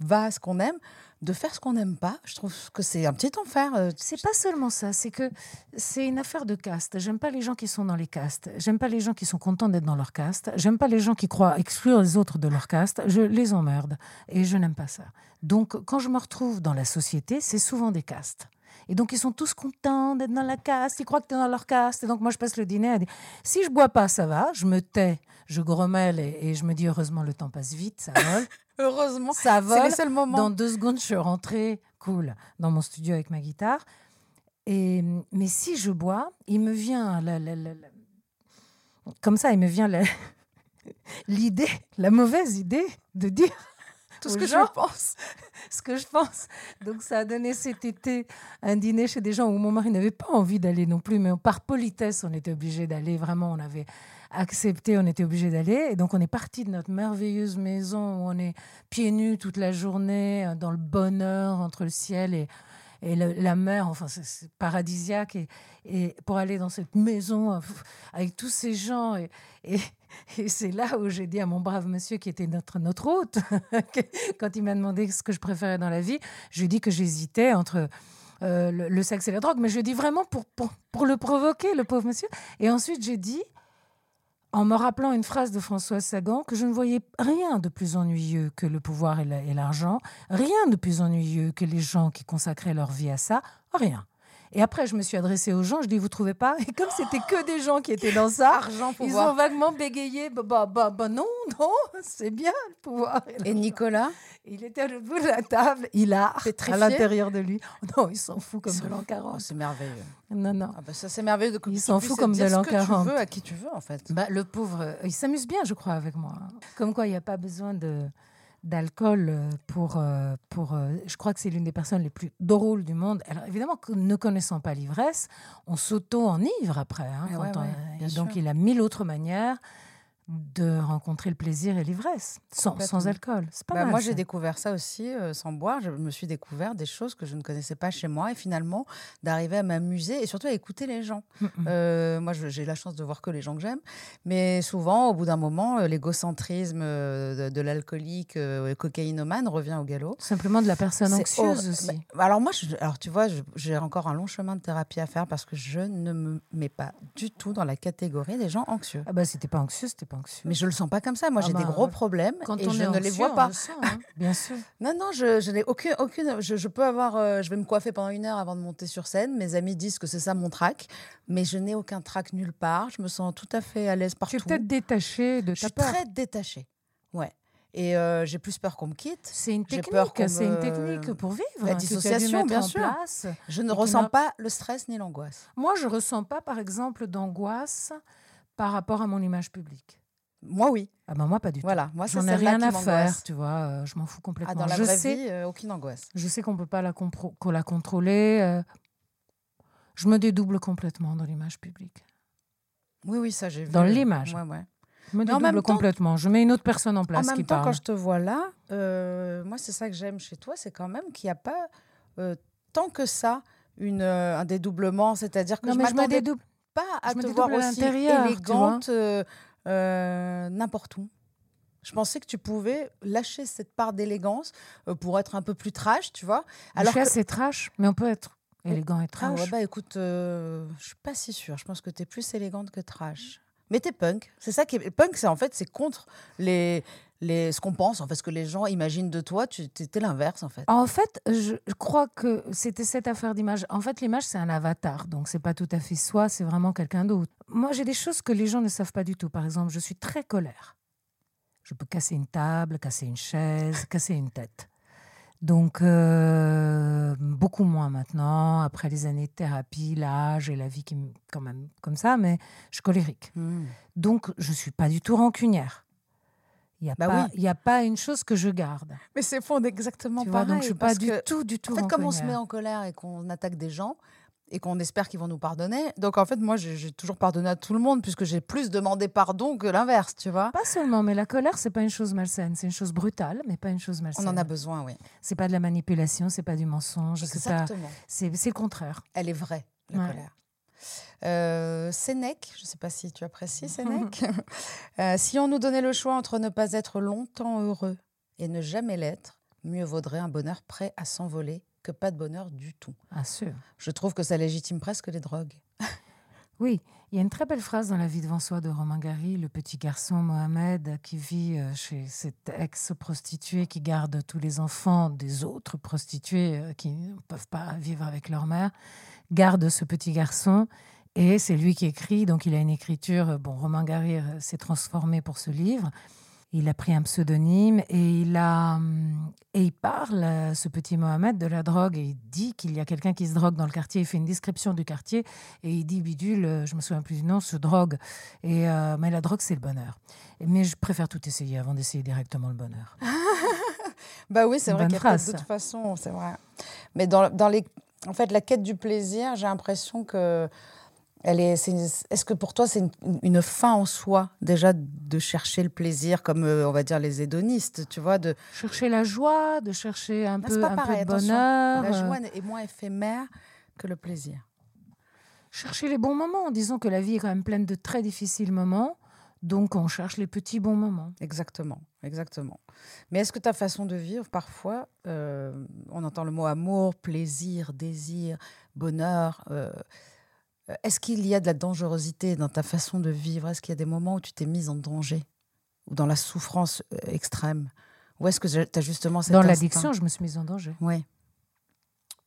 va, ce qu'on aime, de faire ce qu'on n'aime pas, je trouve que c'est un petit enfer. C'est pas seulement ça, c'est que c'est une affaire de caste. J'aime pas les gens qui sont dans les castes. J'aime pas les gens qui sont contents d'être dans leur caste. J'aime pas les gens qui croient exclure les autres de leur caste. Je les emmerde et je n'aime pas ça. Donc, quand je me retrouve dans la société, c'est souvent des castes. Et donc, ils sont tous contents d'être dans la caste. Ils croient que tu es dans leur caste. Et donc, moi, je passe le dîner à dire, si je bois pas, ça va. Je me tais, je grommelle et je me dis, heureusement, le temps passe vite, ça vole. Heureusement, ça vole. C'est les seuls moments. Dans 2 secondes, je suis rentrée, cool, dans mon studio avec ma guitare. Mais si je bois, il me vient... Comme ça, il me vient l'idée, la mauvaise idée de dire... Tout ce que je pense. Ce que je pense. Donc, ça a donné cet été un dîner chez des gens où mon mari n'avait pas envie d'aller non plus, mais par politesse, on était obligés d'aller. Vraiment, on avait accepté, on était obligés d'aller. Et donc, on est parti de notre merveilleuse maison où on est pieds nus toute la journée, dans le bonheur entre le ciel et la mer. Enfin, c'est paradisiaque. Et pour aller dans cette maison avec tous ces gens... Et c'est là où j'ai dit à mon brave monsieur qui était notre hôte, quand il m'a demandé ce que je préférais dans la vie, je lui ai dit que j'hésitais entre le sexe et la drogue. Mais je lui ai dit vraiment pour le provoquer, le pauvre monsieur. Et ensuite, j'ai dit, en me rappelant une phrase de Françoise Sagan, que je ne voyais rien de plus ennuyeux que le pouvoir et l'argent, rien de plus ennuyeux que les gens qui consacraient leur vie à ça, rien. Et après, je me suis adressée aux gens, je dis, vous ne trouvez pas? Et comme c'était que des gens qui étaient dans ça, argent, ils ont vaguement bégayé. Bah, non, c'est bien le pouvoir. Et Nicolas? Il était au bout de la table, il a pétrifié. À l'intérieur de lui. Non, il s'en fout comme de l'an 40. Oh, c'est merveilleux. Non. Ah bah ça, c'est merveilleux. De il s'en fout comme de l'an 40. Que tu veux, à qui tu veux, en fait. Bah, le pauvre, il s'amuse bien, je crois, avec moi. Comme quoi, il n'y a pas besoin d'alcool pour... Je crois que c'est l'une des personnes les plus drôles du monde. Alors évidemment, ne connaissant pas l'ivresse, on s'auto-enivre après. Hein, donc il a 1000 autres manières de rencontrer le plaisir et l'ivresse, sans alcool. C'est pas mal. Moi, j'ai découvert ça aussi sans boire. Je me suis découvert des choses que je ne connaissais pas chez moi et finalement, d'arriver à m'amuser et surtout à écouter les gens. Moi, j'ai la chance de voir que les gens que j'aime. Mais souvent, au bout d'un moment, l'égocentrisme de l'alcoolique cocaïnomane revient au galop. Simplement de la personne anxieuse aussi. Bah, alors moi, tu vois, j'ai encore un long chemin de thérapie à faire parce que je ne me mets pas du tout dans la catégorie des gens anxieux. Ah bah, si t'es pas anxieux, c'était pas... Mais je le sens pas comme ça. Moi, j'ai des gros problèmes quand on je ne les vois pas. Le sent, hein. Bien sûr. Non, je n'ai aucune. Je peux avoir. Je vais me coiffer pendant 1 heure avant de monter sur scène. Mes amis disent que c'est ça mon trac, mais je n'ai aucun trac nulle part. Je me sens tout à fait à l'aise partout. Tu es peut-être détachée de ta peur. Je suis très détachée. Ouais. Et j'ai plus peur qu'on me quitte. C'est une technique pour vivre. La dissociation, bien sûr. Je ne ressens pas le stress ni l'angoisse. Moi, je ressens pas, par exemple, d'angoisse par rapport à mon image publique. Moi, oui. Ah ben moi, pas du tout. Voilà, moi, j'en ai rien à faire, tu vois. Je m'en fous complètement. Dans la vraie vie, aucune angoisse. Je sais qu'on ne peut pas la contrôler. Je me dédouble complètement dans l'image publique. Oui, ça, j'ai vu. Dans l'image. Ouais. Je me dédouble complètement. Je mets une autre personne en place qui parle. En même temps, quand je te vois là, moi, c'est ça que j'aime chez toi, c'est quand même qu'il n'y a pas tant que ça un dédoublement. C'est-à-dire que je ne me dédouble pas à te voir aussi élégante... n'importe où. Je pensais que tu pouvais lâcher cette part d'élégance pour être un peu plus trash, tu vois. Alors que c'est trash, mais on peut être élégant et trash. Écoute, je suis pas si sûre. Je pense que tu es plus élégante que trash. mais t'es punk. C'est ça qui est punk, c'est en fait c'est contre les ce qu'on pense, en fait, ce que les gens imaginent de toi. T'es l'inverse, en fait. En fait, je crois que c'était cette affaire d'image. En fait, l'image, c'est un avatar, donc c'est pas tout à fait soi, c'est vraiment quelqu'un d'autre. Moi, j'ai des choses que les gens ne savent pas du tout. Par exemple, je suis très colère. Je peux casser une table, casser une chaise, casser une tête. Donc, beaucoup moins maintenant, après les années de thérapie, l'âge et la vie qui quand même comme ça, mais je suis colérique. Mmh. Donc, je ne suis pas du tout rancunière. Il n'y a, oui, a pas une chose que je garde. Mais c'est fond exactement tu pareil. Vois, donc, je ne suis pas du tout en fait, rancunière. Comme on se met en colère et qu'on attaque des gens et qu'on espère qu'ils vont nous pardonner. Donc, en fait, moi, j'ai toujours pardonné à tout le monde puisque j'ai plus demandé pardon que l'inverse, tu vois. Pas seulement, mais la colère, c'est pas une chose malsaine. C'est une chose brutale, mais pas une chose malsaine. On en a besoin, oui. C'est pas de la manipulation, c'est pas du mensonge. Exactement. C'est le contraire. Elle est vraie, la colère. Sénèque, je ne sais pas si tu apprécies Sénèque. Si on nous donnait le choix entre ne pas être longtemps heureux et ne jamais l'être, mieux vaudrait un bonheur prêt à s'envoler que pas de bonheur du tout. Bien sûr. Je trouve que ça légitime presque les drogues. Oui, il y a une très belle phrase dans La vie devant soi de Romain Gary, le petit garçon Mohamed qui vit chez cette ex-prostituée qui garde tous les enfants des autres prostituées qui ne peuvent pas vivre avec leur mère, garde ce petit garçon et c'est lui qui écrit, donc il a une écriture. Bon, Romain Gary s'est transformé pour ce livre. Il a pris un pseudonyme et il parle, ce petit Mohamed, de la drogue. Et il dit qu'il y a quelqu'un qui se drogue dans le quartier. Il fait une description du quartier et il dit, bidule, je me souviens plus du nom, se drogue. Et, mais la drogue, c'est le bonheur. Mais je préfère tout essayer avant d'essayer directement le bonheur. Bah oui, c'est vrai qu'il y a d'autres façons, c'est vrai. Mais en fait, la quête du plaisir, j'ai l'impression que... Est-ce que pour toi, c'est une fin en soi, déjà, de chercher le plaisir, comme on va dire les hédonistes, tu vois, de chercher la joie, de chercher un peu de bonheur. La joie est moins éphémère que le plaisir. Chercher les bons moments. Disons que la vie est quand même pleine de très difficiles moments, donc on cherche les petits bons moments. Exactement, exactement. Mais est-ce que ta façon de vivre, parfois, on entend le mot amour, plaisir, désir, bonheur... Est-ce qu'il y a de la dangerosité dans ta façon de vivre ? Est-ce qu'il y a des moments où tu t'es mise en danger ? Ou dans la souffrance extrême ? Ou est-ce que tu as justement cet instinct ? Dans l'addiction, je me suis mise en danger. Oui.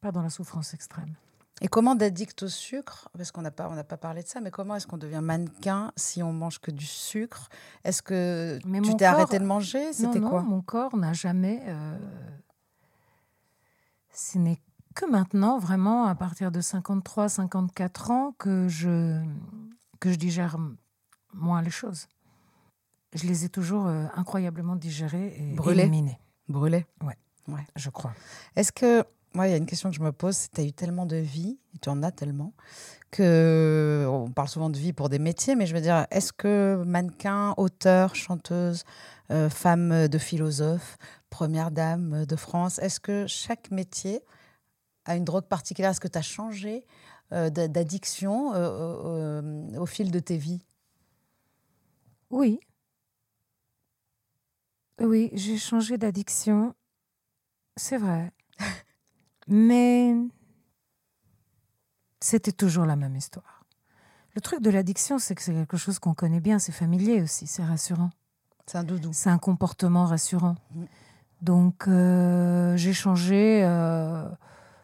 Pas dans la souffrance extrême. Et comment d'addict au sucre ? Parce qu'on n'a pas parlé de ça, mais comment est-ce qu'on devient mannequin si on mange que du sucre ? Est-ce que tu t'es arrêtée de manger ? C'était quoi ? Non, mon corps n'a jamais... Ce n'est que maintenant, vraiment, à partir de 53, 54 ans, que je digère moins les choses. Je les ai toujours incroyablement digérées et éliminées. Brûlées ? Ouais, je crois. Est-ce que... Moi, il y a une question que je me pose, c'est que tu as eu tellement de vie, et tu en as tellement, que... On parle souvent de vie pour des métiers, mais je veux dire, est-ce que mannequin, auteur, chanteuse, femme de philosophe, première dame de France, est-ce que chaque métier... à une drogue particulière? Est-ce que tu as changé d'addiction au fil de tes vies? Oui. Oui, j'ai changé d'addiction. C'est vrai. Mais c'était toujours la même histoire. Le truc de l'addiction, c'est que c'est quelque chose qu'on connaît bien, c'est familier aussi, c'est rassurant. C'est un doudou. C'est un comportement rassurant. Donc, j'ai changé...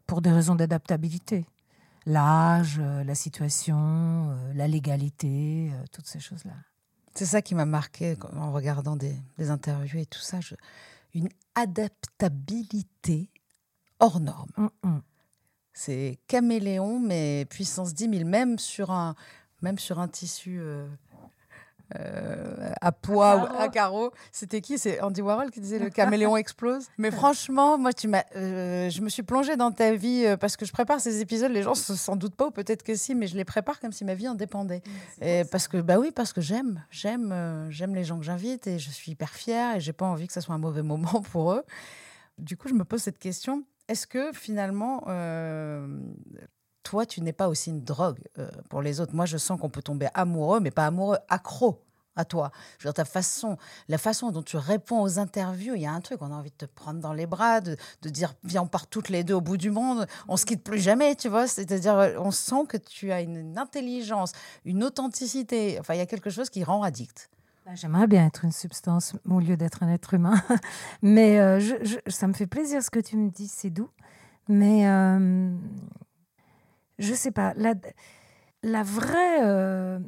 pour des raisons d'adaptabilité. L'âge, la situation, la légalité, toutes ces choses-là. C'est ça qui m'a marquée en regardant des interviews et tout ça. Une adaptabilité hors norme. C'est caméléon, mais puissance 10 000, même sur un tissu... à poids, à carreaux. C'était qui ? C'est Andy Warhol qui disait le caméléon explose. Mais franchement, moi, je me suis plongée dans ta vie parce que je prépare ces épisodes. Les gens s'en doutent pas ou peut-être que si, mais je les prépare comme si ma vie en dépendait. Et parce que j'aime les gens que j'invite et je suis hyper fière et j'ai pas envie que ça soit un mauvais moment pour eux. Du coup, je me pose cette question. Est-ce que finalement toi, tu n'es pas aussi une drogue pour les autres. Moi, je sens qu'on peut tomber amoureux, mais pas amoureux, accro à toi. Je veux dire, la façon dont tu réponds aux interviews, il y a un truc, on a envie de te prendre dans les bras, de dire, viens, on part toutes les deux au bout du monde, on ne se quitte plus jamais, tu vois. C'est-à-dire, on sent que tu as une intelligence, une authenticité. Enfin, il y a quelque chose qui rend addict. J'aimerais bien être une substance au lieu d'être un être humain. Mais ça me fait plaisir ce que tu me dis, c'est doux. Mais je ne sais pas. La vraie...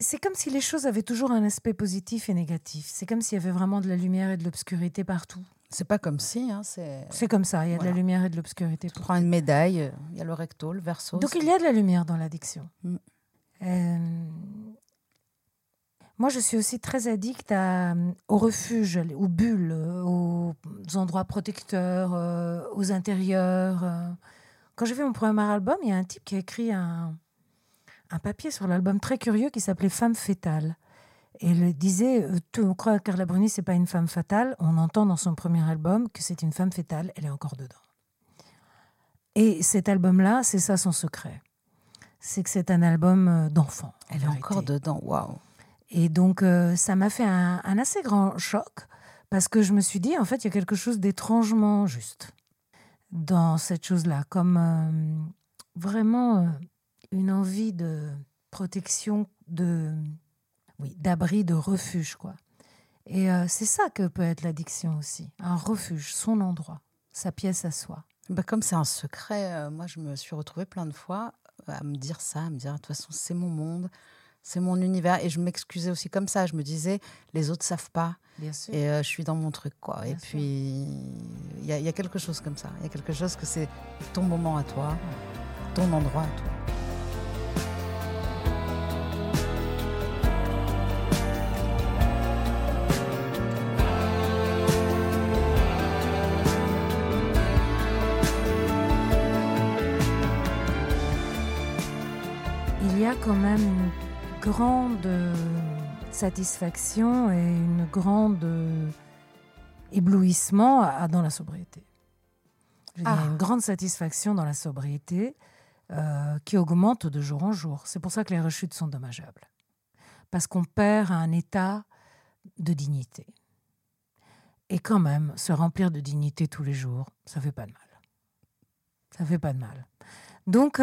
c'est comme si les choses avaient toujours un aspect positif et négatif. C'est comme s'il y avait vraiment de la lumière et de l'obscurité partout. C'est pas comme si. Hein, c'est comme ça, il y a de la lumière et de l'obscurité. Tu prends une médaille, il y a le recto, le verso. Donc il y a de la lumière dans l'addiction. Moi, je suis aussi très addicte aux refuges, aux bulles, aux endroits protecteurs, aux intérieurs. Quand j'ai fait mon premier album, il y a un type qui a écrit un papier sur l'album très curieux qui s'appelait « Femme fétale ». Et il disait « On croit que Carla Bruni, c'est pas une femme fatale. On entend dans son premier album que c'est une femme fétale. Elle est encore dedans. » Et cet album-là, c'est ça son secret. C'est que c'est un album d'enfant. Elle est encore dedans, waouh. Et donc, ça m'a fait un assez grand choc parce que je me suis dit, en fait, il y a quelque chose d'étrangement juste dans cette chose-là. Comme vraiment... une envie de protection, d'abri, de refuge, quoi. Et c'est ça que peut être l'addiction aussi, un refuge, son endroit, sa pièce à soi. Bah comme c'est un secret, moi je me suis retrouvée plein de fois à me dire ça, à me dire de toute façon c'est mon monde, c'est mon univers, et je m'excusais aussi comme ça, je me disais les autres savent pas, bien sûr. Et je suis dans mon truc, quoi. Bien et sûr. Puis il y a quelque chose comme ça, il y a quelque chose que c'est ton moment à toi, ton endroit à toi. Quand même une grande satisfaction et une grande éblouissement dans la sobriété. Il y a une grande satisfaction dans la sobriété qui augmente de jour en jour. C'est pour ça que les rechutes sont dommageables. Parce qu'on perd un état de dignité. Et quand même, se remplir de dignité tous les jours, ça ne fait pas de mal. Ça ne fait pas de mal. Donc...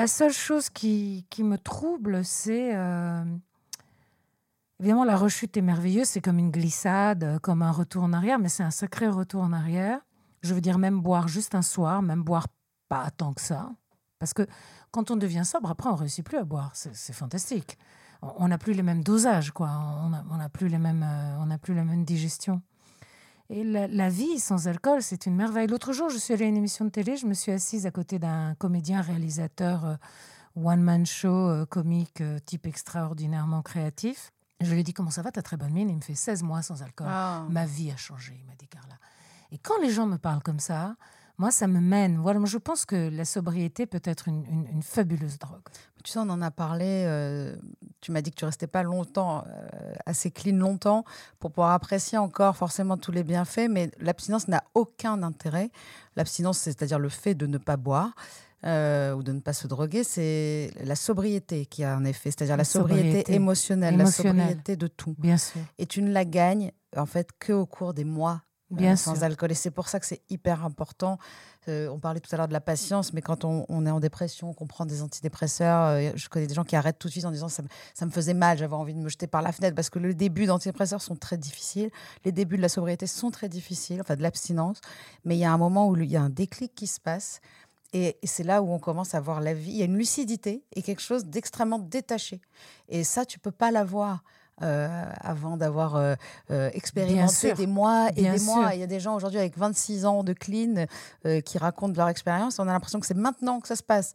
la seule chose qui me trouble, c'est... évidemment, la rechute est merveilleuse, c'est comme une glissade, comme un retour en arrière, mais c'est un sacré retour en arrière. Je veux dire, même boire juste un soir, même boire pas tant que ça. Parce que quand on devient sobre, après, on ne réussit plus à boire. C'est fantastique. On n'a plus les mêmes dosages, quoi. On n'a plus la même digestion. Et la vie sans alcool, c'est une merveille. L'autre jour, je suis allée à une émission de télé, je me suis assise à côté d'un comédien, réalisateur, one-man show, comique, type extraordinairement créatif. Je lui ai dit, comment ça va, t'as très bonne mine. Il me fait 16 mois sans alcool. Oh. Ma vie a changé, il m'a dit Carla. Et quand les gens me parlent comme ça, moi, ça me mène. Voilà, je pense que la sobriété peut être une fabuleuse drogue. Tu sais, on en a parlé. Tu m'as dit que tu restais pas longtemps, assez clean longtemps, pour pouvoir apprécier encore forcément tous les bienfaits. Mais l'abstinence n'a aucun intérêt. L'abstinence, c'est-à-dire le fait de ne pas boire ou de ne pas se droguer, c'est la sobriété qui a un effet. C'est-à-dire la sobriété émotionnelle, la sobriété de tout. Bien sûr. Et tu ne la gagnes en fait qu'au cours des mois. Bien sans sûr. Alcool. Et c'est pour ça que c'est hyper important. On parlait tout à l'heure de la patience, mais quand on est en dépression, qu'on prend des antidépresseurs, je connais des gens qui arrêtent tout de suite en disant ça me faisait mal, j'avais envie de me jeter par la fenêtre, parce que les débuts d'antidépresseurs sont très difficiles, les débuts de la sobriété sont très difficiles, enfin de l'abstinence, mais il y a un moment où il y a un déclic qui se passe et c'est là où on commence à voir la vie. Il y a une lucidité et quelque chose d'extrêmement détaché. Et ça, tu peux pas l'avoir. Avant d'avoir expérimenté des mois et des mois. Il y a des gens aujourd'hui avec 26 ans de clean qui racontent leur expérience. On a l'impression que c'est maintenant que ça se passe.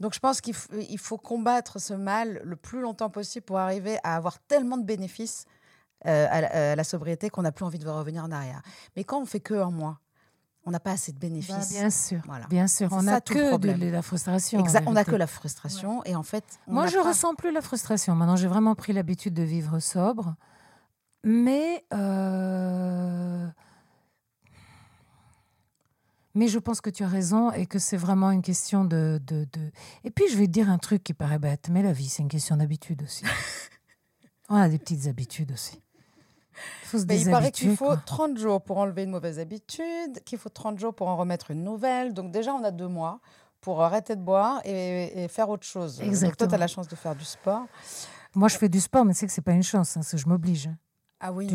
Donc je pense qu'il faut combattre ce mal le plus longtemps possible pour arriver à avoir tellement de bénéfices à la sobriété qu'on n'a plus envie de revenir en arrière. Mais quand on fait que un mois, on n'a pas assez de bénéfices. Bah, bien sûr, voilà. Bien sûr. On n'a que de la frustration. On n'a que la frustration. Ouais. Et en fait, moi, je ressens plus la frustration. Maintenant, j'ai vraiment pris l'habitude de vivre sobre. Mais je pense que tu as raison et que c'est vraiment une question de... Et puis, je vais te dire un truc qui paraît bête, mais la vie, c'est une question d'habitude aussi. On a des petites habitudes aussi. Il paraît qu'il faut 30 jours pour enlever une mauvaise habitude, qu'il faut 30 jours pour en remettre une nouvelle. Donc déjà, on a 2 mois pour arrêter de boire et faire autre chose. Exactement. Donc toi, tu as la chance de faire du sport. Moi, je fais du sport, mais tu sais que ce n'est pas une chance, hein, c'est que je m'oblige. Ah oui,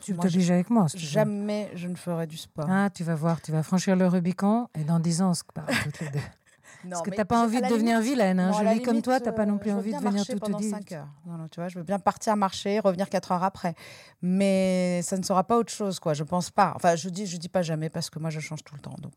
tu t'obliges avec moi. Jamais je ne ferai du sport. Ah, tu vas voir, tu vas franchir le Rubicon et dans 10 ans, on se parle toutes les deux. Non, parce que tu n'as pas envie de devenir vilaine. Hein. Jolie comme toi, tu n'as pas non plus envie de venir tout te dire. Non, tu vois, je veux bien partir marcher, revenir 4 heures après. Mais ça ne sera pas autre chose, quoi. Je ne pense pas. Enfin, je dis pas jamais parce que moi, je change tout le temps. Donc,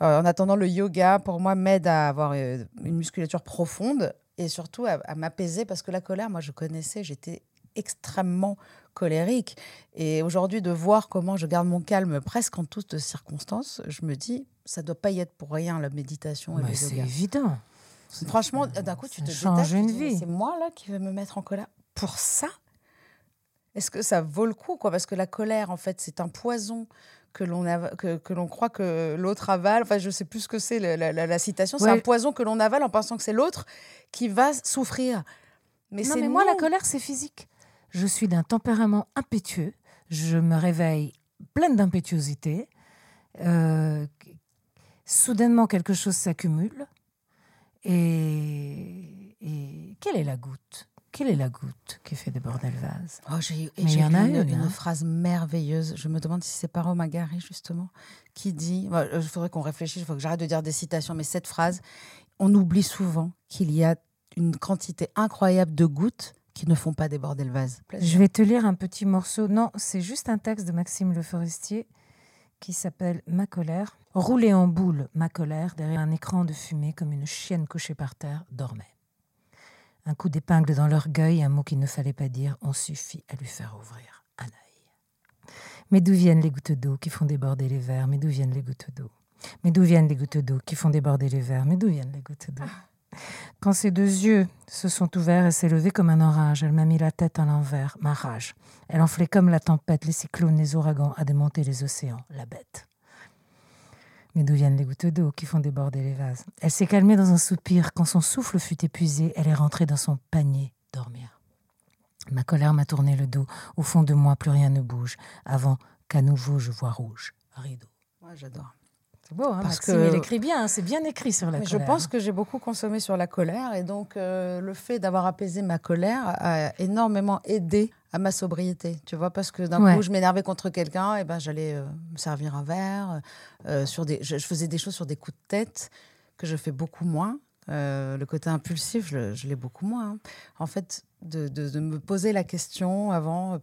en attendant, le yoga, pour moi, m'aide à avoir une musculature profonde et surtout à m'apaiser parce que la colère, moi, je connaissais, j'étais extrêmement colérique. Et aujourd'hui, de voir comment je garde mon calme presque en toutes circonstances, je me dis, ça ne doit pas y être pour rien, la méditation et le yoga. C'est évident. Franchement, d'un coup, tu te détaches. C'est moi, là, qui vais me mettre en colère. Pour ça, est-ce que ça vaut le coup, quoi ? Parce que la colère, en fait, c'est un poison que l'on croit que l'autre avale. Enfin, je ne sais plus ce que c'est, la citation. Ouais. C'est un poison que l'on avale en pensant que c'est l'autre qui va souffrir. Mais moi, la colère, c'est physique. Je suis d'un tempérament impétueux. Je me réveille pleine d'impétuosité. Soudainement, quelque chose s'accumule. Et quelle est la goutte ? Quelle est la goutte qui fait déborder le vase ? J'ai une phrase merveilleuse. Je me demande si c'est pas Romain Gary, justement, qui dit... Il faudrait qu'on réfléchisse, il faut que j'arrête de dire des citations, mais cette phrase, on oublie souvent qu'il y a une quantité incroyable de gouttes qui ne font pas déborder le vase. Je vais te lire un petit morceau. Non, c'est juste un texte de Maxime Le Forestier qui s'appelle « Ma colère ». Roulée en boule, ma colère, derrière un écran de fumée, comme une chienne couchée par terre, dormait. Un coup d'épingle dans l'orgueil, un mot qu'il ne fallait pas dire, on suffit à lui faire ouvrir un œil. Mais d'où viennent les gouttes d'eau qui font déborder les verres ? Mais d'où viennent les gouttes d'eau ? Mais d'où viennent les gouttes d'eau qui font déborder les verres ? Mais d'où viennent les gouttes d'eau ? Quand ses 2 yeux se sont ouverts et s'est levée comme un orage, elle m'a mis la tête à l'envers, ma rage. Elle enflait comme la tempête, les cyclones, les ouragans, à démonter les océans, la bête. Mais d'où viennent les gouttes d'eau qui font déborder les vases ? Elle s'est calmée dans un soupir. Quand son souffle fut épuisé, elle est rentrée dans son panier dormir. Ma colère m'a tourné le dos. Au fond de moi, plus rien ne bouge. Avant qu'à nouveau je vois rouge. Rideau. Moi, j'adore. C'est beau, hein, parce que il écrit bien, hein, c'est bien écrit sur la colère. Je pense que j'ai beaucoup consommé sur la colère et donc le fait d'avoir apaisé ma colère a énormément aidé à ma sobriété, tu vois, parce que d'un coup je m'énervais contre quelqu'un et j'allais me servir un verre, je faisais des choses sur des coups de tête que je fais beaucoup moins. Le côté impulsif, je l'ai beaucoup moins. En fait, de me poser la question avant,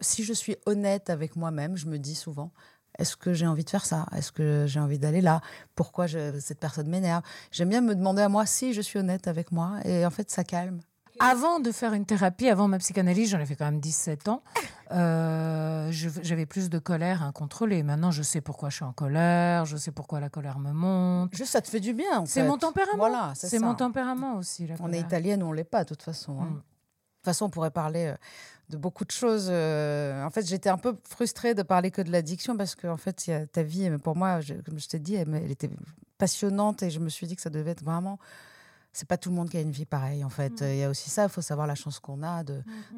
si je suis honnête avec moi-même, je me dis souvent. Est-ce que j'ai envie de faire ça ? Est-ce que j'ai envie d'aller là ? Pourquoi cette personne m'énerve ? J'aime bien me demander à moi si je suis honnête avec moi. Et en fait, ça calme. Avant de faire une thérapie, avant ma psychanalyse, j'en ai fait quand même 17 ans, j'avais plus de colère incontrôlée. Maintenant, je sais pourquoi je suis en colère, je sais pourquoi la colère me monte. Juste, ça te fait du bien, en fait. C'est mon tempérament. Voilà, c'est mon tempérament aussi, la colère. On est italienne, on ne l'est pas, de toute façon. Hein. De toute façon, on pourrait parler de beaucoup de choses. En fait, j'étais un peu frustrée de parler que de l'addiction parce que, en fait, y a ta vie, pour moi, comme je t'ai dit, elle était passionnante et je me suis dit que ça devait être vraiment... C'est pas tout le monde qui a une vie pareille, en fait. Il y a aussi ça, il faut savoir la chance qu'on a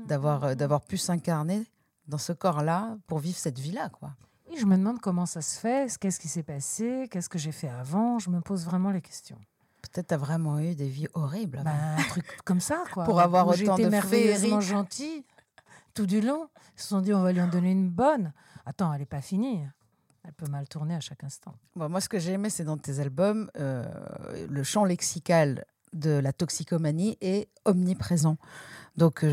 d'avoir pu s'incarner dans ce corps-là pour vivre cette vie-là, quoi. Et je me demande comment ça se fait, qu'est-ce qui s'est passé, qu'est-ce que j'ai fait avant. Je me pose vraiment les questions. Peut-être t'as vraiment eu des vies horribles. Un truc comme ça, quoi. Pour avoir autant de féeries. J'étais merveilleusement gentille tout du long. Ils se sont dit, on va lui en donner une bonne. Attends, elle n'est pas finie. Elle peut mal tourner à chaque instant. Bon, moi, ce que j'ai aimé, c'est dans tes albums, le champ lexical de la toxicomanie est omniprésent. Donc,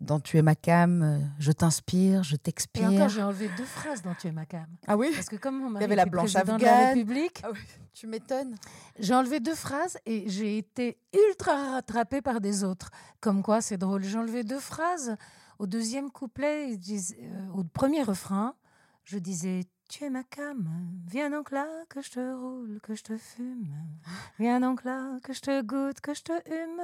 dans Tu es ma cam, je t'inspire, je t'expire. Et encore, j'ai enlevé 2 phrases dans Tu es ma cam. Ah oui ? Parce que comme mon mari était président de la République... Ah oui. Tu m'étonnes. J'ai enlevé 2 phrases et j'ai été ultra rattrapée par des autres. Comme quoi, c'est drôle. J'ai enlevé 2 phrases. Au 2e couplet, au 1er refrain, je disais Tu es ma came, viens donc là que je te roule, que je te fume. Viens donc là que je te goûte, que je te hume.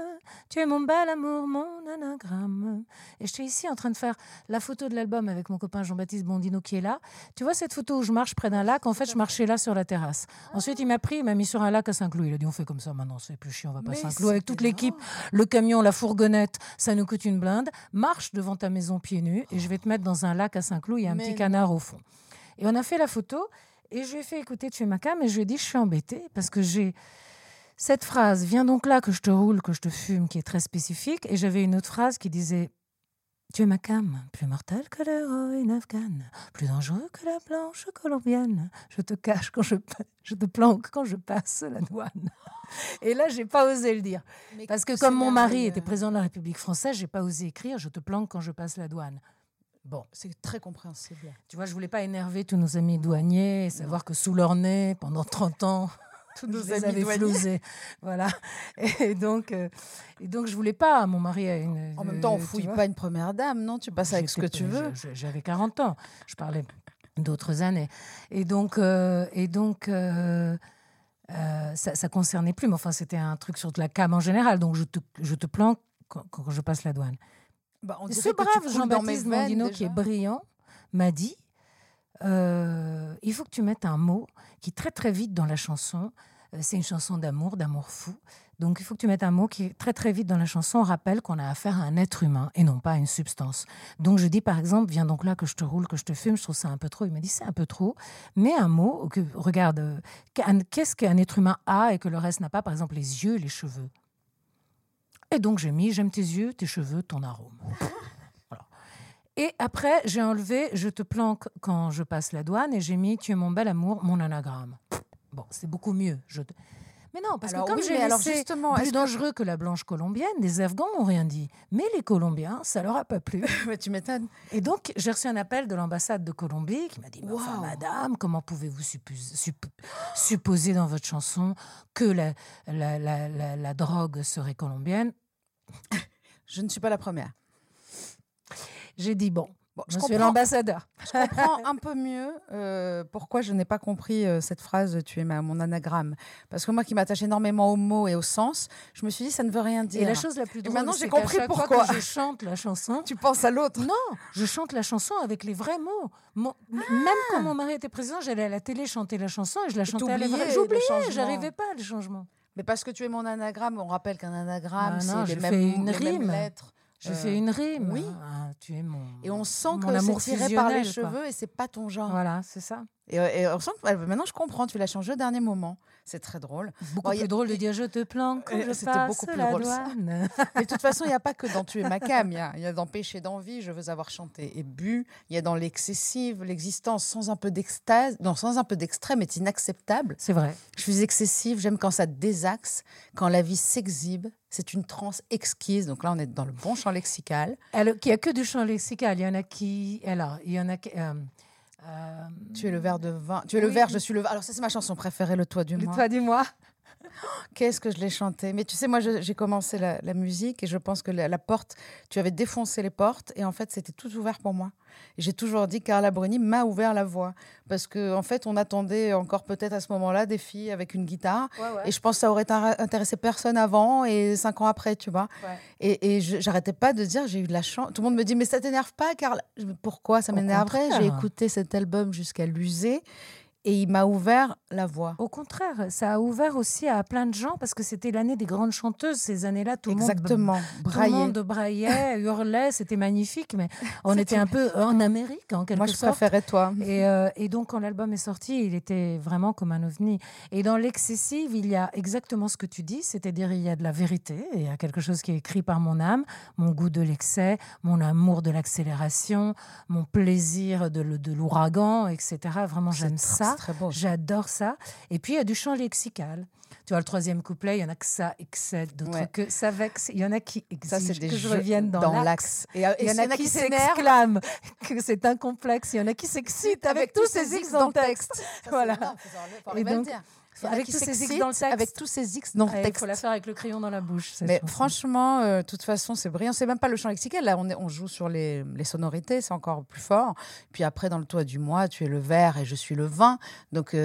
Tu es mon bel amour, mon anagramme. Et je suis ici en train de faire la photo de l'album avec mon copain Jean-Baptiste Mondino qui est là. Tu vois cette photo où je marche près d'un lac? En fait, je marchais là sur la terrasse. Ensuite, il m'a pris, il m'a mis sur un lac à Saint-Cloud. Il a dit, on fait comme ça maintenant, c'est plus chiant, on va pas à Saint-Cloud. Avec toute l'équipe, le camion, la fourgonnette, ça nous coûte une blinde. Marche devant ta maison pieds nus et je vais te mettre dans un lac à Saint-Cloud. Il y a un petit canard au fond. Et on a fait la photo et je lui ai fait écouter Tu es ma came et je lui ai dit je suis embêtée parce que j'ai cette phrase viens donc là que je te roule, que je te fume qui est très spécifique et j'avais une autre phrase qui disait Tu es ma came, plus mortelle que l'héroïne afghane, plus dangereux que la blanche colombienne. Je te cache quand je te planque quand je passe la douane. Et là, j'ai pas osé le dire. Mais parce que comme mon mari était président de la République française, j'ai pas osé écrire Je te planque quand je passe la douane. Bon, c'est très compréhensible. Tu vois, je ne voulais pas énerver tous nos amis douaniers et savoir que sous leur nez, pendant 30 ans, tous nos amis avaient flousés. Voilà. Et donc, je ne voulais pas. Mon mari a une... En même temps, on ne fouille pas une première dame, non? Tu passes avec ce que tu veux. J'avais 40 ans. Je parlais d'autres années. Et donc, ça ne concernait plus. Mais enfin, c'était un truc sur de la came en général. Donc, je te planque quand je passe la douane. Bah, ce brave Jean-Baptiste Mondino, qui est brillant, m'a dit il faut que tu mettes un mot qui très très vite dans la chanson, c'est une chanson d'amour fou, donc il faut que tu mettes un mot qui très très vite dans la chanson rappelle qu'on a affaire à un être humain et non pas à une substance. Donc je dis par exemple viens donc là que je te roule, que je te fume, je trouve ça un peu trop. Il m'a dit c'est un peu trop, mais un mot que, regarde, qu'est-ce qu'un être humain a et que le reste n'a pas, par exemple les yeux, les cheveux. Et donc, j'ai mis « J'aime tes yeux, tes cheveux, ton arôme ». Voilà. Et après, j'ai enlevé « Je te planque quand je passe la douane » et j'ai mis « Tu es mon bel amour, mon anagramme ». Bon, c'est beaucoup mieux. Mais non, parce que comme j'ai laissé « Plus dangereux que la blanche colombienne », les Afghans n'ont rien dit. Mais les Colombiens, ça leur a pas plu. Tu m'étonnes. Et donc, j'ai reçu un appel de l'ambassade de Colombie qui m'a dit wow. « Enfin, madame, comment pouvez-vous supposer dans votre chanson que la drogue serait colombienne ?» Je ne suis pas la première. J'ai dit bon je suis l'ambassadeur. Je comprends un peu mieux pourquoi je n'ai pas compris cette phrase « Tu es mon anagramme ». Parce que moi qui m'attache énormément aux mots et au sens, je me suis dit ça ne veut rien dire. Et la chose la plus drôle, maintenant, j'ai compris pourquoi je chante la chanson. Tu penses à l'autre. Non, je chante la chanson avec les vrais mots. Même quand mon mari était président, j'allais à la télé chanter la chanson et je la chantais à la vraie. J'oubliais, j'arrivais pas à le changement. Mais parce que tu es mon anagramme, on rappelle qu'un anagramme, c'est les mêmes lettres. Je fais une rime. Oui. Tu es mon. Et on sent que c'est tiré par les cheveux et c'est pas ton genre. Voilà, c'est ça. Et on sent que maintenant je comprends. Tu l'as changé au dernier moment. C'est très drôle. Beaucoup plus drôle de dire je te planque quand je passe la douane. Mais de toute façon, il n'y a pas que dans Tu es ma came. Il y a dans Péché d'envie, je veux avoir chanté et bu. Il y a dans l'excessive, l'existence sans un peu d'extase, non, sans un peu d'extrême est inacceptable. C'est vrai. Je suis excessive. J'aime quand ça désaxe, quand la vie s'exhibe. C'est une transe exquise. Donc là, on est dans le bon champ lexical. Alors, il n'y a que du champ lexical. Il y en a qui... Alors, il y en a qui... Tu es le verre de vin. Tu es le verre, je suis le vin. Alors ça, c'est ma chanson préférée, Le toit du mois. Le toit du mois. Qu'est-ce que je l'ai chanté. Mais tu sais, moi, j'ai commencé la musique et je pense que la porte... Tu avais défoncé les portes et en fait, c'était tout ouvert pour moi. Et j'ai toujours dit Carla Bruni m'a ouvert la voie. Parce qu'en fait, on attendait encore peut-être à ce moment-là des filles avec une guitare. Ouais. Et je pense que ça aurait intéressé personne avant et 5 ans après, tu vois. Ouais. Et j'arrêtais pas de dire, j'ai eu de la chance. Tout le monde me dit, mais ça t'énerve pas, Carla? Pourquoi ça m'énerverait? J'ai écouté cet album jusqu'à l'user. Et il m'a ouvert la voie. Au contraire, ça a ouvert aussi à plein de gens, parce que c'était l'année des grandes chanteuses. Ces années-là, tout le monde braillait, hurlait, c'était magnifique, mais on était un peu en Amérique, en quelque sorte. Moi, je préférais toi. Et donc, quand l'album est sorti, il était vraiment comme un ovni. Et dans l'excessive, il y a exactement ce que tu dis, c'est-à-dire il y a de la vérité, il y a quelque chose qui est écrit par mon âme, mon goût de l'excès, mon amour de l'accélération, mon plaisir de l'ouragan, etc. Vraiment, j'aime ça. J'adore ça. Et puis, il y a du chant lexical. Tu vois, le troisième couplet, il y en a que ça excède, d'autres que ça vexe. Il y en a qui exigent que je revienne dans l'axe. Et il y en a qui s'exclament que c'est un complexe. Il y en a qui s'excitent avec tous ces X dans le texte. Voilà. Et donc, Avec tous ces X dans le texte. Avec tous ces X dans le texte. Il faut la faire avec le crayon dans la bouche. Mais franchement, de toute façon, c'est brillant. C'est même pas le champ lexical. Là, on joue sur les sonorités. C'est encore plus fort. Puis après, dans le Toi du moi, tu es le verre et je suis le vin. Donc,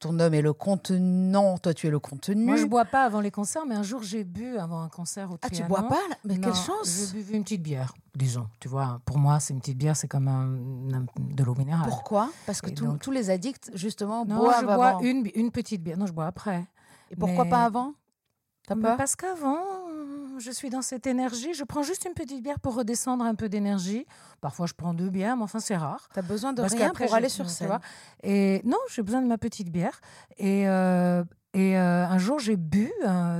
ton homme est le contenant. Toi, tu es le contenu. Moi, je bois pas avant les concerts, mais un jour, j'ai bu avant un concert au Trianon. Ah, tu bois pas là ? Mais non, quelle chance ! J'ai bu une petite bière, disons. Tu vois, pour moi, c'est une petite bière, c'est comme de l'eau minérale. Pourquoi ? Parce que donc, tous les addicts, justement, boivent avant. Non, je bois une petite bière. Non, je bois après. Et pourquoi pas avant ? T'as peur ? Parce qu'avant, je suis dans cette énergie. Je prends juste une petite bière pour redescendre un peu d'énergie. Parfois, je prends 2 bières, mais enfin, c'est rare. T'as besoin de rien pour aller sur scène. Tu vois. Et non, j'ai besoin de ma petite bière. Et un jour, j'ai bu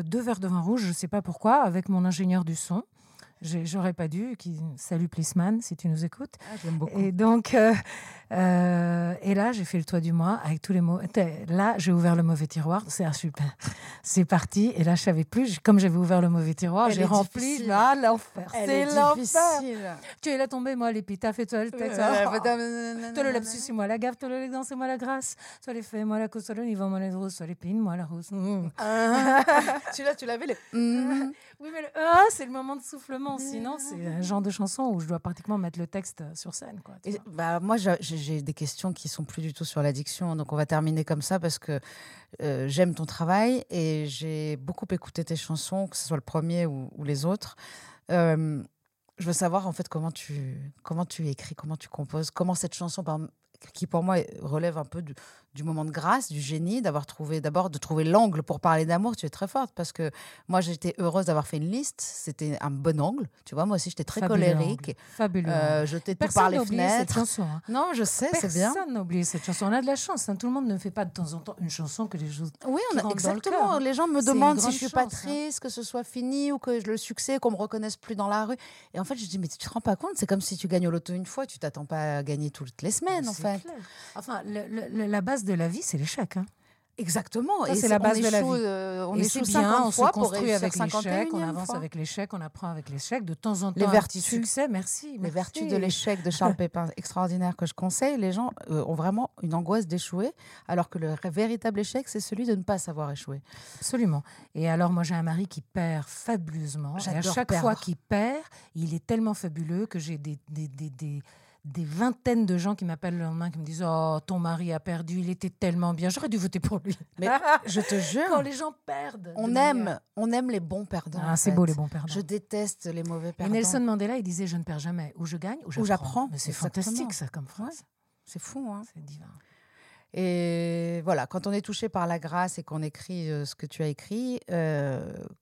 2 verres de vin rouge, je ne sais pas pourquoi, avec mon ingénieur du son. J'aurais pas dû. Salut Plissman, si tu nous écoutes. Ah, j'aime beaucoup. Et donc, et là, j'ai fait le Toit du mois avec tous les mots. Là, j'ai ouvert le mauvais tiroir. C'est un super. C'est parti. Et là, je savais plus. Comme j'avais ouvert le mauvais tiroir, j'ai rempli. Là, l'enfer. C'est l'enfer. Tu es là tombé, moi, l'épitaphe et toi le texte. Toi le lapsus, c'est moi la gaffe. Toi l'élégance, c'est moi la grâce. Toi les faits, moi la costolonie, va moi les roses. Toi l'épine, moi la rose. Tu l'avais les. Oui, mais c'est le moment de soufflement. Sinon, c'est un genre de chanson où je dois pratiquement mettre le texte sur scène. Quoi, et, moi, j'ai des questions qui ne sont plus du tout sur l'addiction. Donc, on va terminer comme ça parce que j'aime ton travail et j'ai beaucoup écouté tes chansons, que ce soit le premier ou les autres. Je veux savoir, en fait, comment tu écris, comment tu composes, comment cette chanson, qui pour moi relève un peu du moment de grâce, du génie, de trouver l'angle pour parler d'amour. Tu es très forte parce que moi j'étais heureuse d'avoir fait une liste, c'était un bon angle, tu vois. Moi aussi j'étais très fabuleux colérique, j'étais tout par les fenêtres. Chanson, hein. Non, je sais, personne, c'est bien. Personne n'a oublié cette chanson. On a de la chance, hein. Tout le monde ne fait pas de temps en temps une chanson que les choses. Oui, exactement. Dans le cœur. Les gens me demandent si je suis pas triste, hein, que ce soit fini ou que le succès, qu'on me reconnaisse plus dans la rue. Et en fait, je dis mais tu te rends pas compte, c'est comme si tu gagnes au loto une fois, tu t'attends pas à gagner toutes les semaines. Mais en fait. Clair. Enfin, la base de la vie, c'est l'échec. Hein. Exactement. Ça, et c'est la base de la vie. On échoue 50 fois pour réussir avec l'échec. On avance avec l'échec, on apprend avec l'échec. De temps en temps, un petit succès. Merci. Les vertus de l'échec de Charles Pépin, extraordinaire, que je conseille. Les gens ont vraiment une angoisse d'échouer, alors que le véritable échec, c'est celui de ne pas savoir échouer. Absolument. Et alors, moi, j'ai un mari qui perd fabuleusement. J'adore et à chaque fois qu'il perd, il est tellement fabuleux que j'ai des vingtaines de gens qui m'appellent le lendemain, qui me disent « Oh, ton mari a perdu, il était tellement bien, j'aurais dû voter pour lui. » Mais je te jure... Quand les gens perdent... On aime les bons perdants. Ah, c'est beau, les bons perdants. Je déteste les mauvais perdants. Et Nelson Mandela, il disait « Je ne perds jamais, ou je gagne, ou j'apprends. » Mais c'est fantastique, ça, comme phrase. Ouais. C'est fou, hein. C'est divin. Et voilà, quand on est touché par la grâce et qu'on écrit ce que tu as écrit,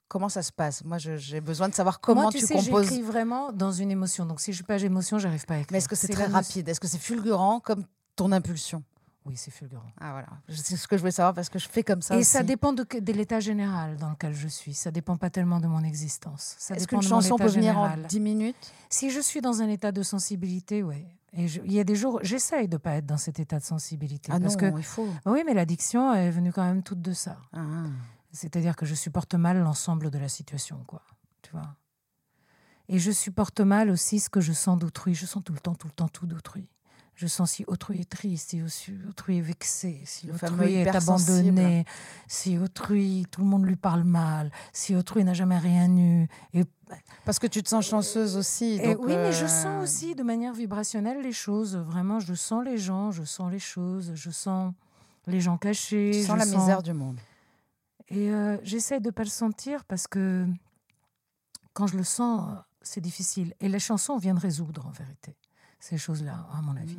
comment ça se passe ? Moi, j'ai besoin de savoir comment tu composes. Moi, j'écris vraiment dans une émotion. Donc, si je n'ai pas d'émotion, je n'arrive pas à écrire. Mais est-ce que c'est très rapide ? Est-ce que c'est fulgurant comme ton impulsion ? Oui, c'est fulgurant. Ah, voilà. C'est ce que je voulais savoir parce que je fais comme ça. Et aussi, ça dépend de l'état général dans lequel je suis. Ça ne dépend pas tellement de mon existence. Ça Est-ce qu'une chanson peut venir en 10 minutes ? Si je suis dans un état de sensibilité, oui. Et il y a des jours, j'essaye de ne pas être dans cet état de sensibilité. Ah parce non, que, il faut. Oui, mais l'addiction est venue quand même toute de ça. Ah. C'est-à-dire que je supporte mal l'ensemble de la situation, quoi. Tu vois. Et je supporte mal aussi ce que je sens d'autrui. Je sens tout le temps, tout d'autrui. Je sens si autrui est triste, si autrui est vexé, si autrui est abandonné, si autrui, tout le monde lui parle mal, si autrui n'a jamais rien eu. Et parce que tu te sens chanceuse aussi. Donc oui, mais je sens aussi de manière vibrationnelle les choses. Vraiment, je sens les gens, je sens les choses, je sens les gens cachés. Tu sens la misère du monde. Et j'essaie de ne pas le sentir parce que quand je le sens, c'est difficile. Et les chansons viennent résoudre en vérité ces choses-là, à mon avis.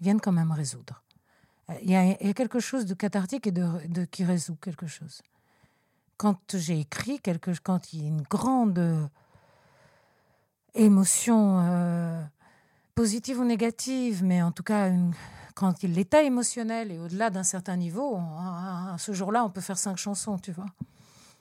Ils viennent quand même résoudre. Il y a quelque chose de cathartique et qui résout quelque chose. Quand j'ai écrit, quand il y a une grande émotion positive ou négative, mais en tout cas, quand l'état émotionnel est au-delà d'un certain niveau, ce jour-là, on peut faire 5 chansons, tu vois.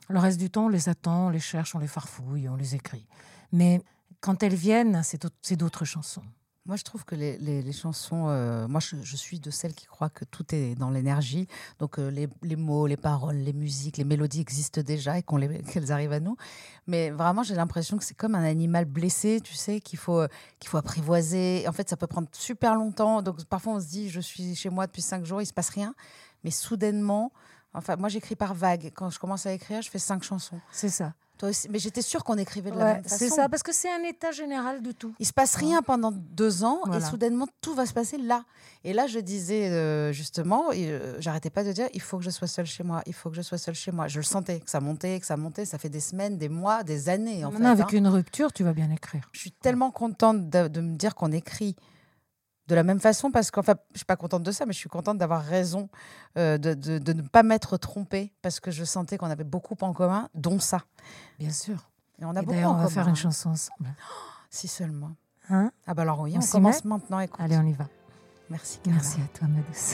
Le reste du temps, on les attend, on les cherche, on les farfouille, on les écrit. Mais quand elles viennent, c'est d'autres chansons. Moi, je trouve que les chansons... moi, je suis de celles qui croient que tout est dans l'énergie. Donc, les mots, les paroles, les musiques, les mélodies existent déjà et qu'elles arrivent à nous. Mais vraiment, j'ai l'impression que c'est comme un animal blessé, tu sais, qu'il faut apprivoiser. En fait, ça peut prendre super longtemps. Donc, parfois, on se dit, je suis chez moi depuis 5 jours, il ne se passe rien. Mais soudainement... Enfin, moi, j'écris par vague. Quand je commence à écrire, je fais 5 chansons. C'est ça. Toi aussi. Mais j'étais sûre qu'on écrivait de la même façon. C'est ça, parce que c'est un état général de tout. Il ne se passe rien pendant 2 ans et soudainement, tout va se passer là. Et là, je disais justement, j'arrêtais pas de dire, il faut que je sois seule chez moi, il faut que je sois seule chez moi. Je le sentais, que ça montait. Ça fait des semaines, des mois, des années. Avec une rupture, tu vas bien écrire. Je suis tellement contente de me dire qu'on écrit de la même façon, parce qu'enfin, je ne suis pas contente de ça, mais je suis contente d'avoir raison de ne pas m'être trompée, parce que je sentais qu'on avait beaucoup en commun, dont ça. Bien sûr. Et on a beaucoup en commun. On va faire une chanson ensemble. Oh, si seulement. Hein? Ah bah alors oui, on commence maintenant. Écoute. Allez, on y va. Merci, Carla. Merci à toi, Madouce.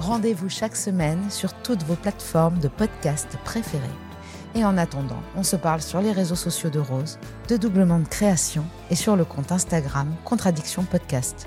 Rendez-vous chaque semaine sur toutes vos plateformes de podcasts préférées. Et en attendant, on se parle sur les réseaux sociaux de Rose, de Double Monde Création et sur le compte Instagram Contradiction Podcast.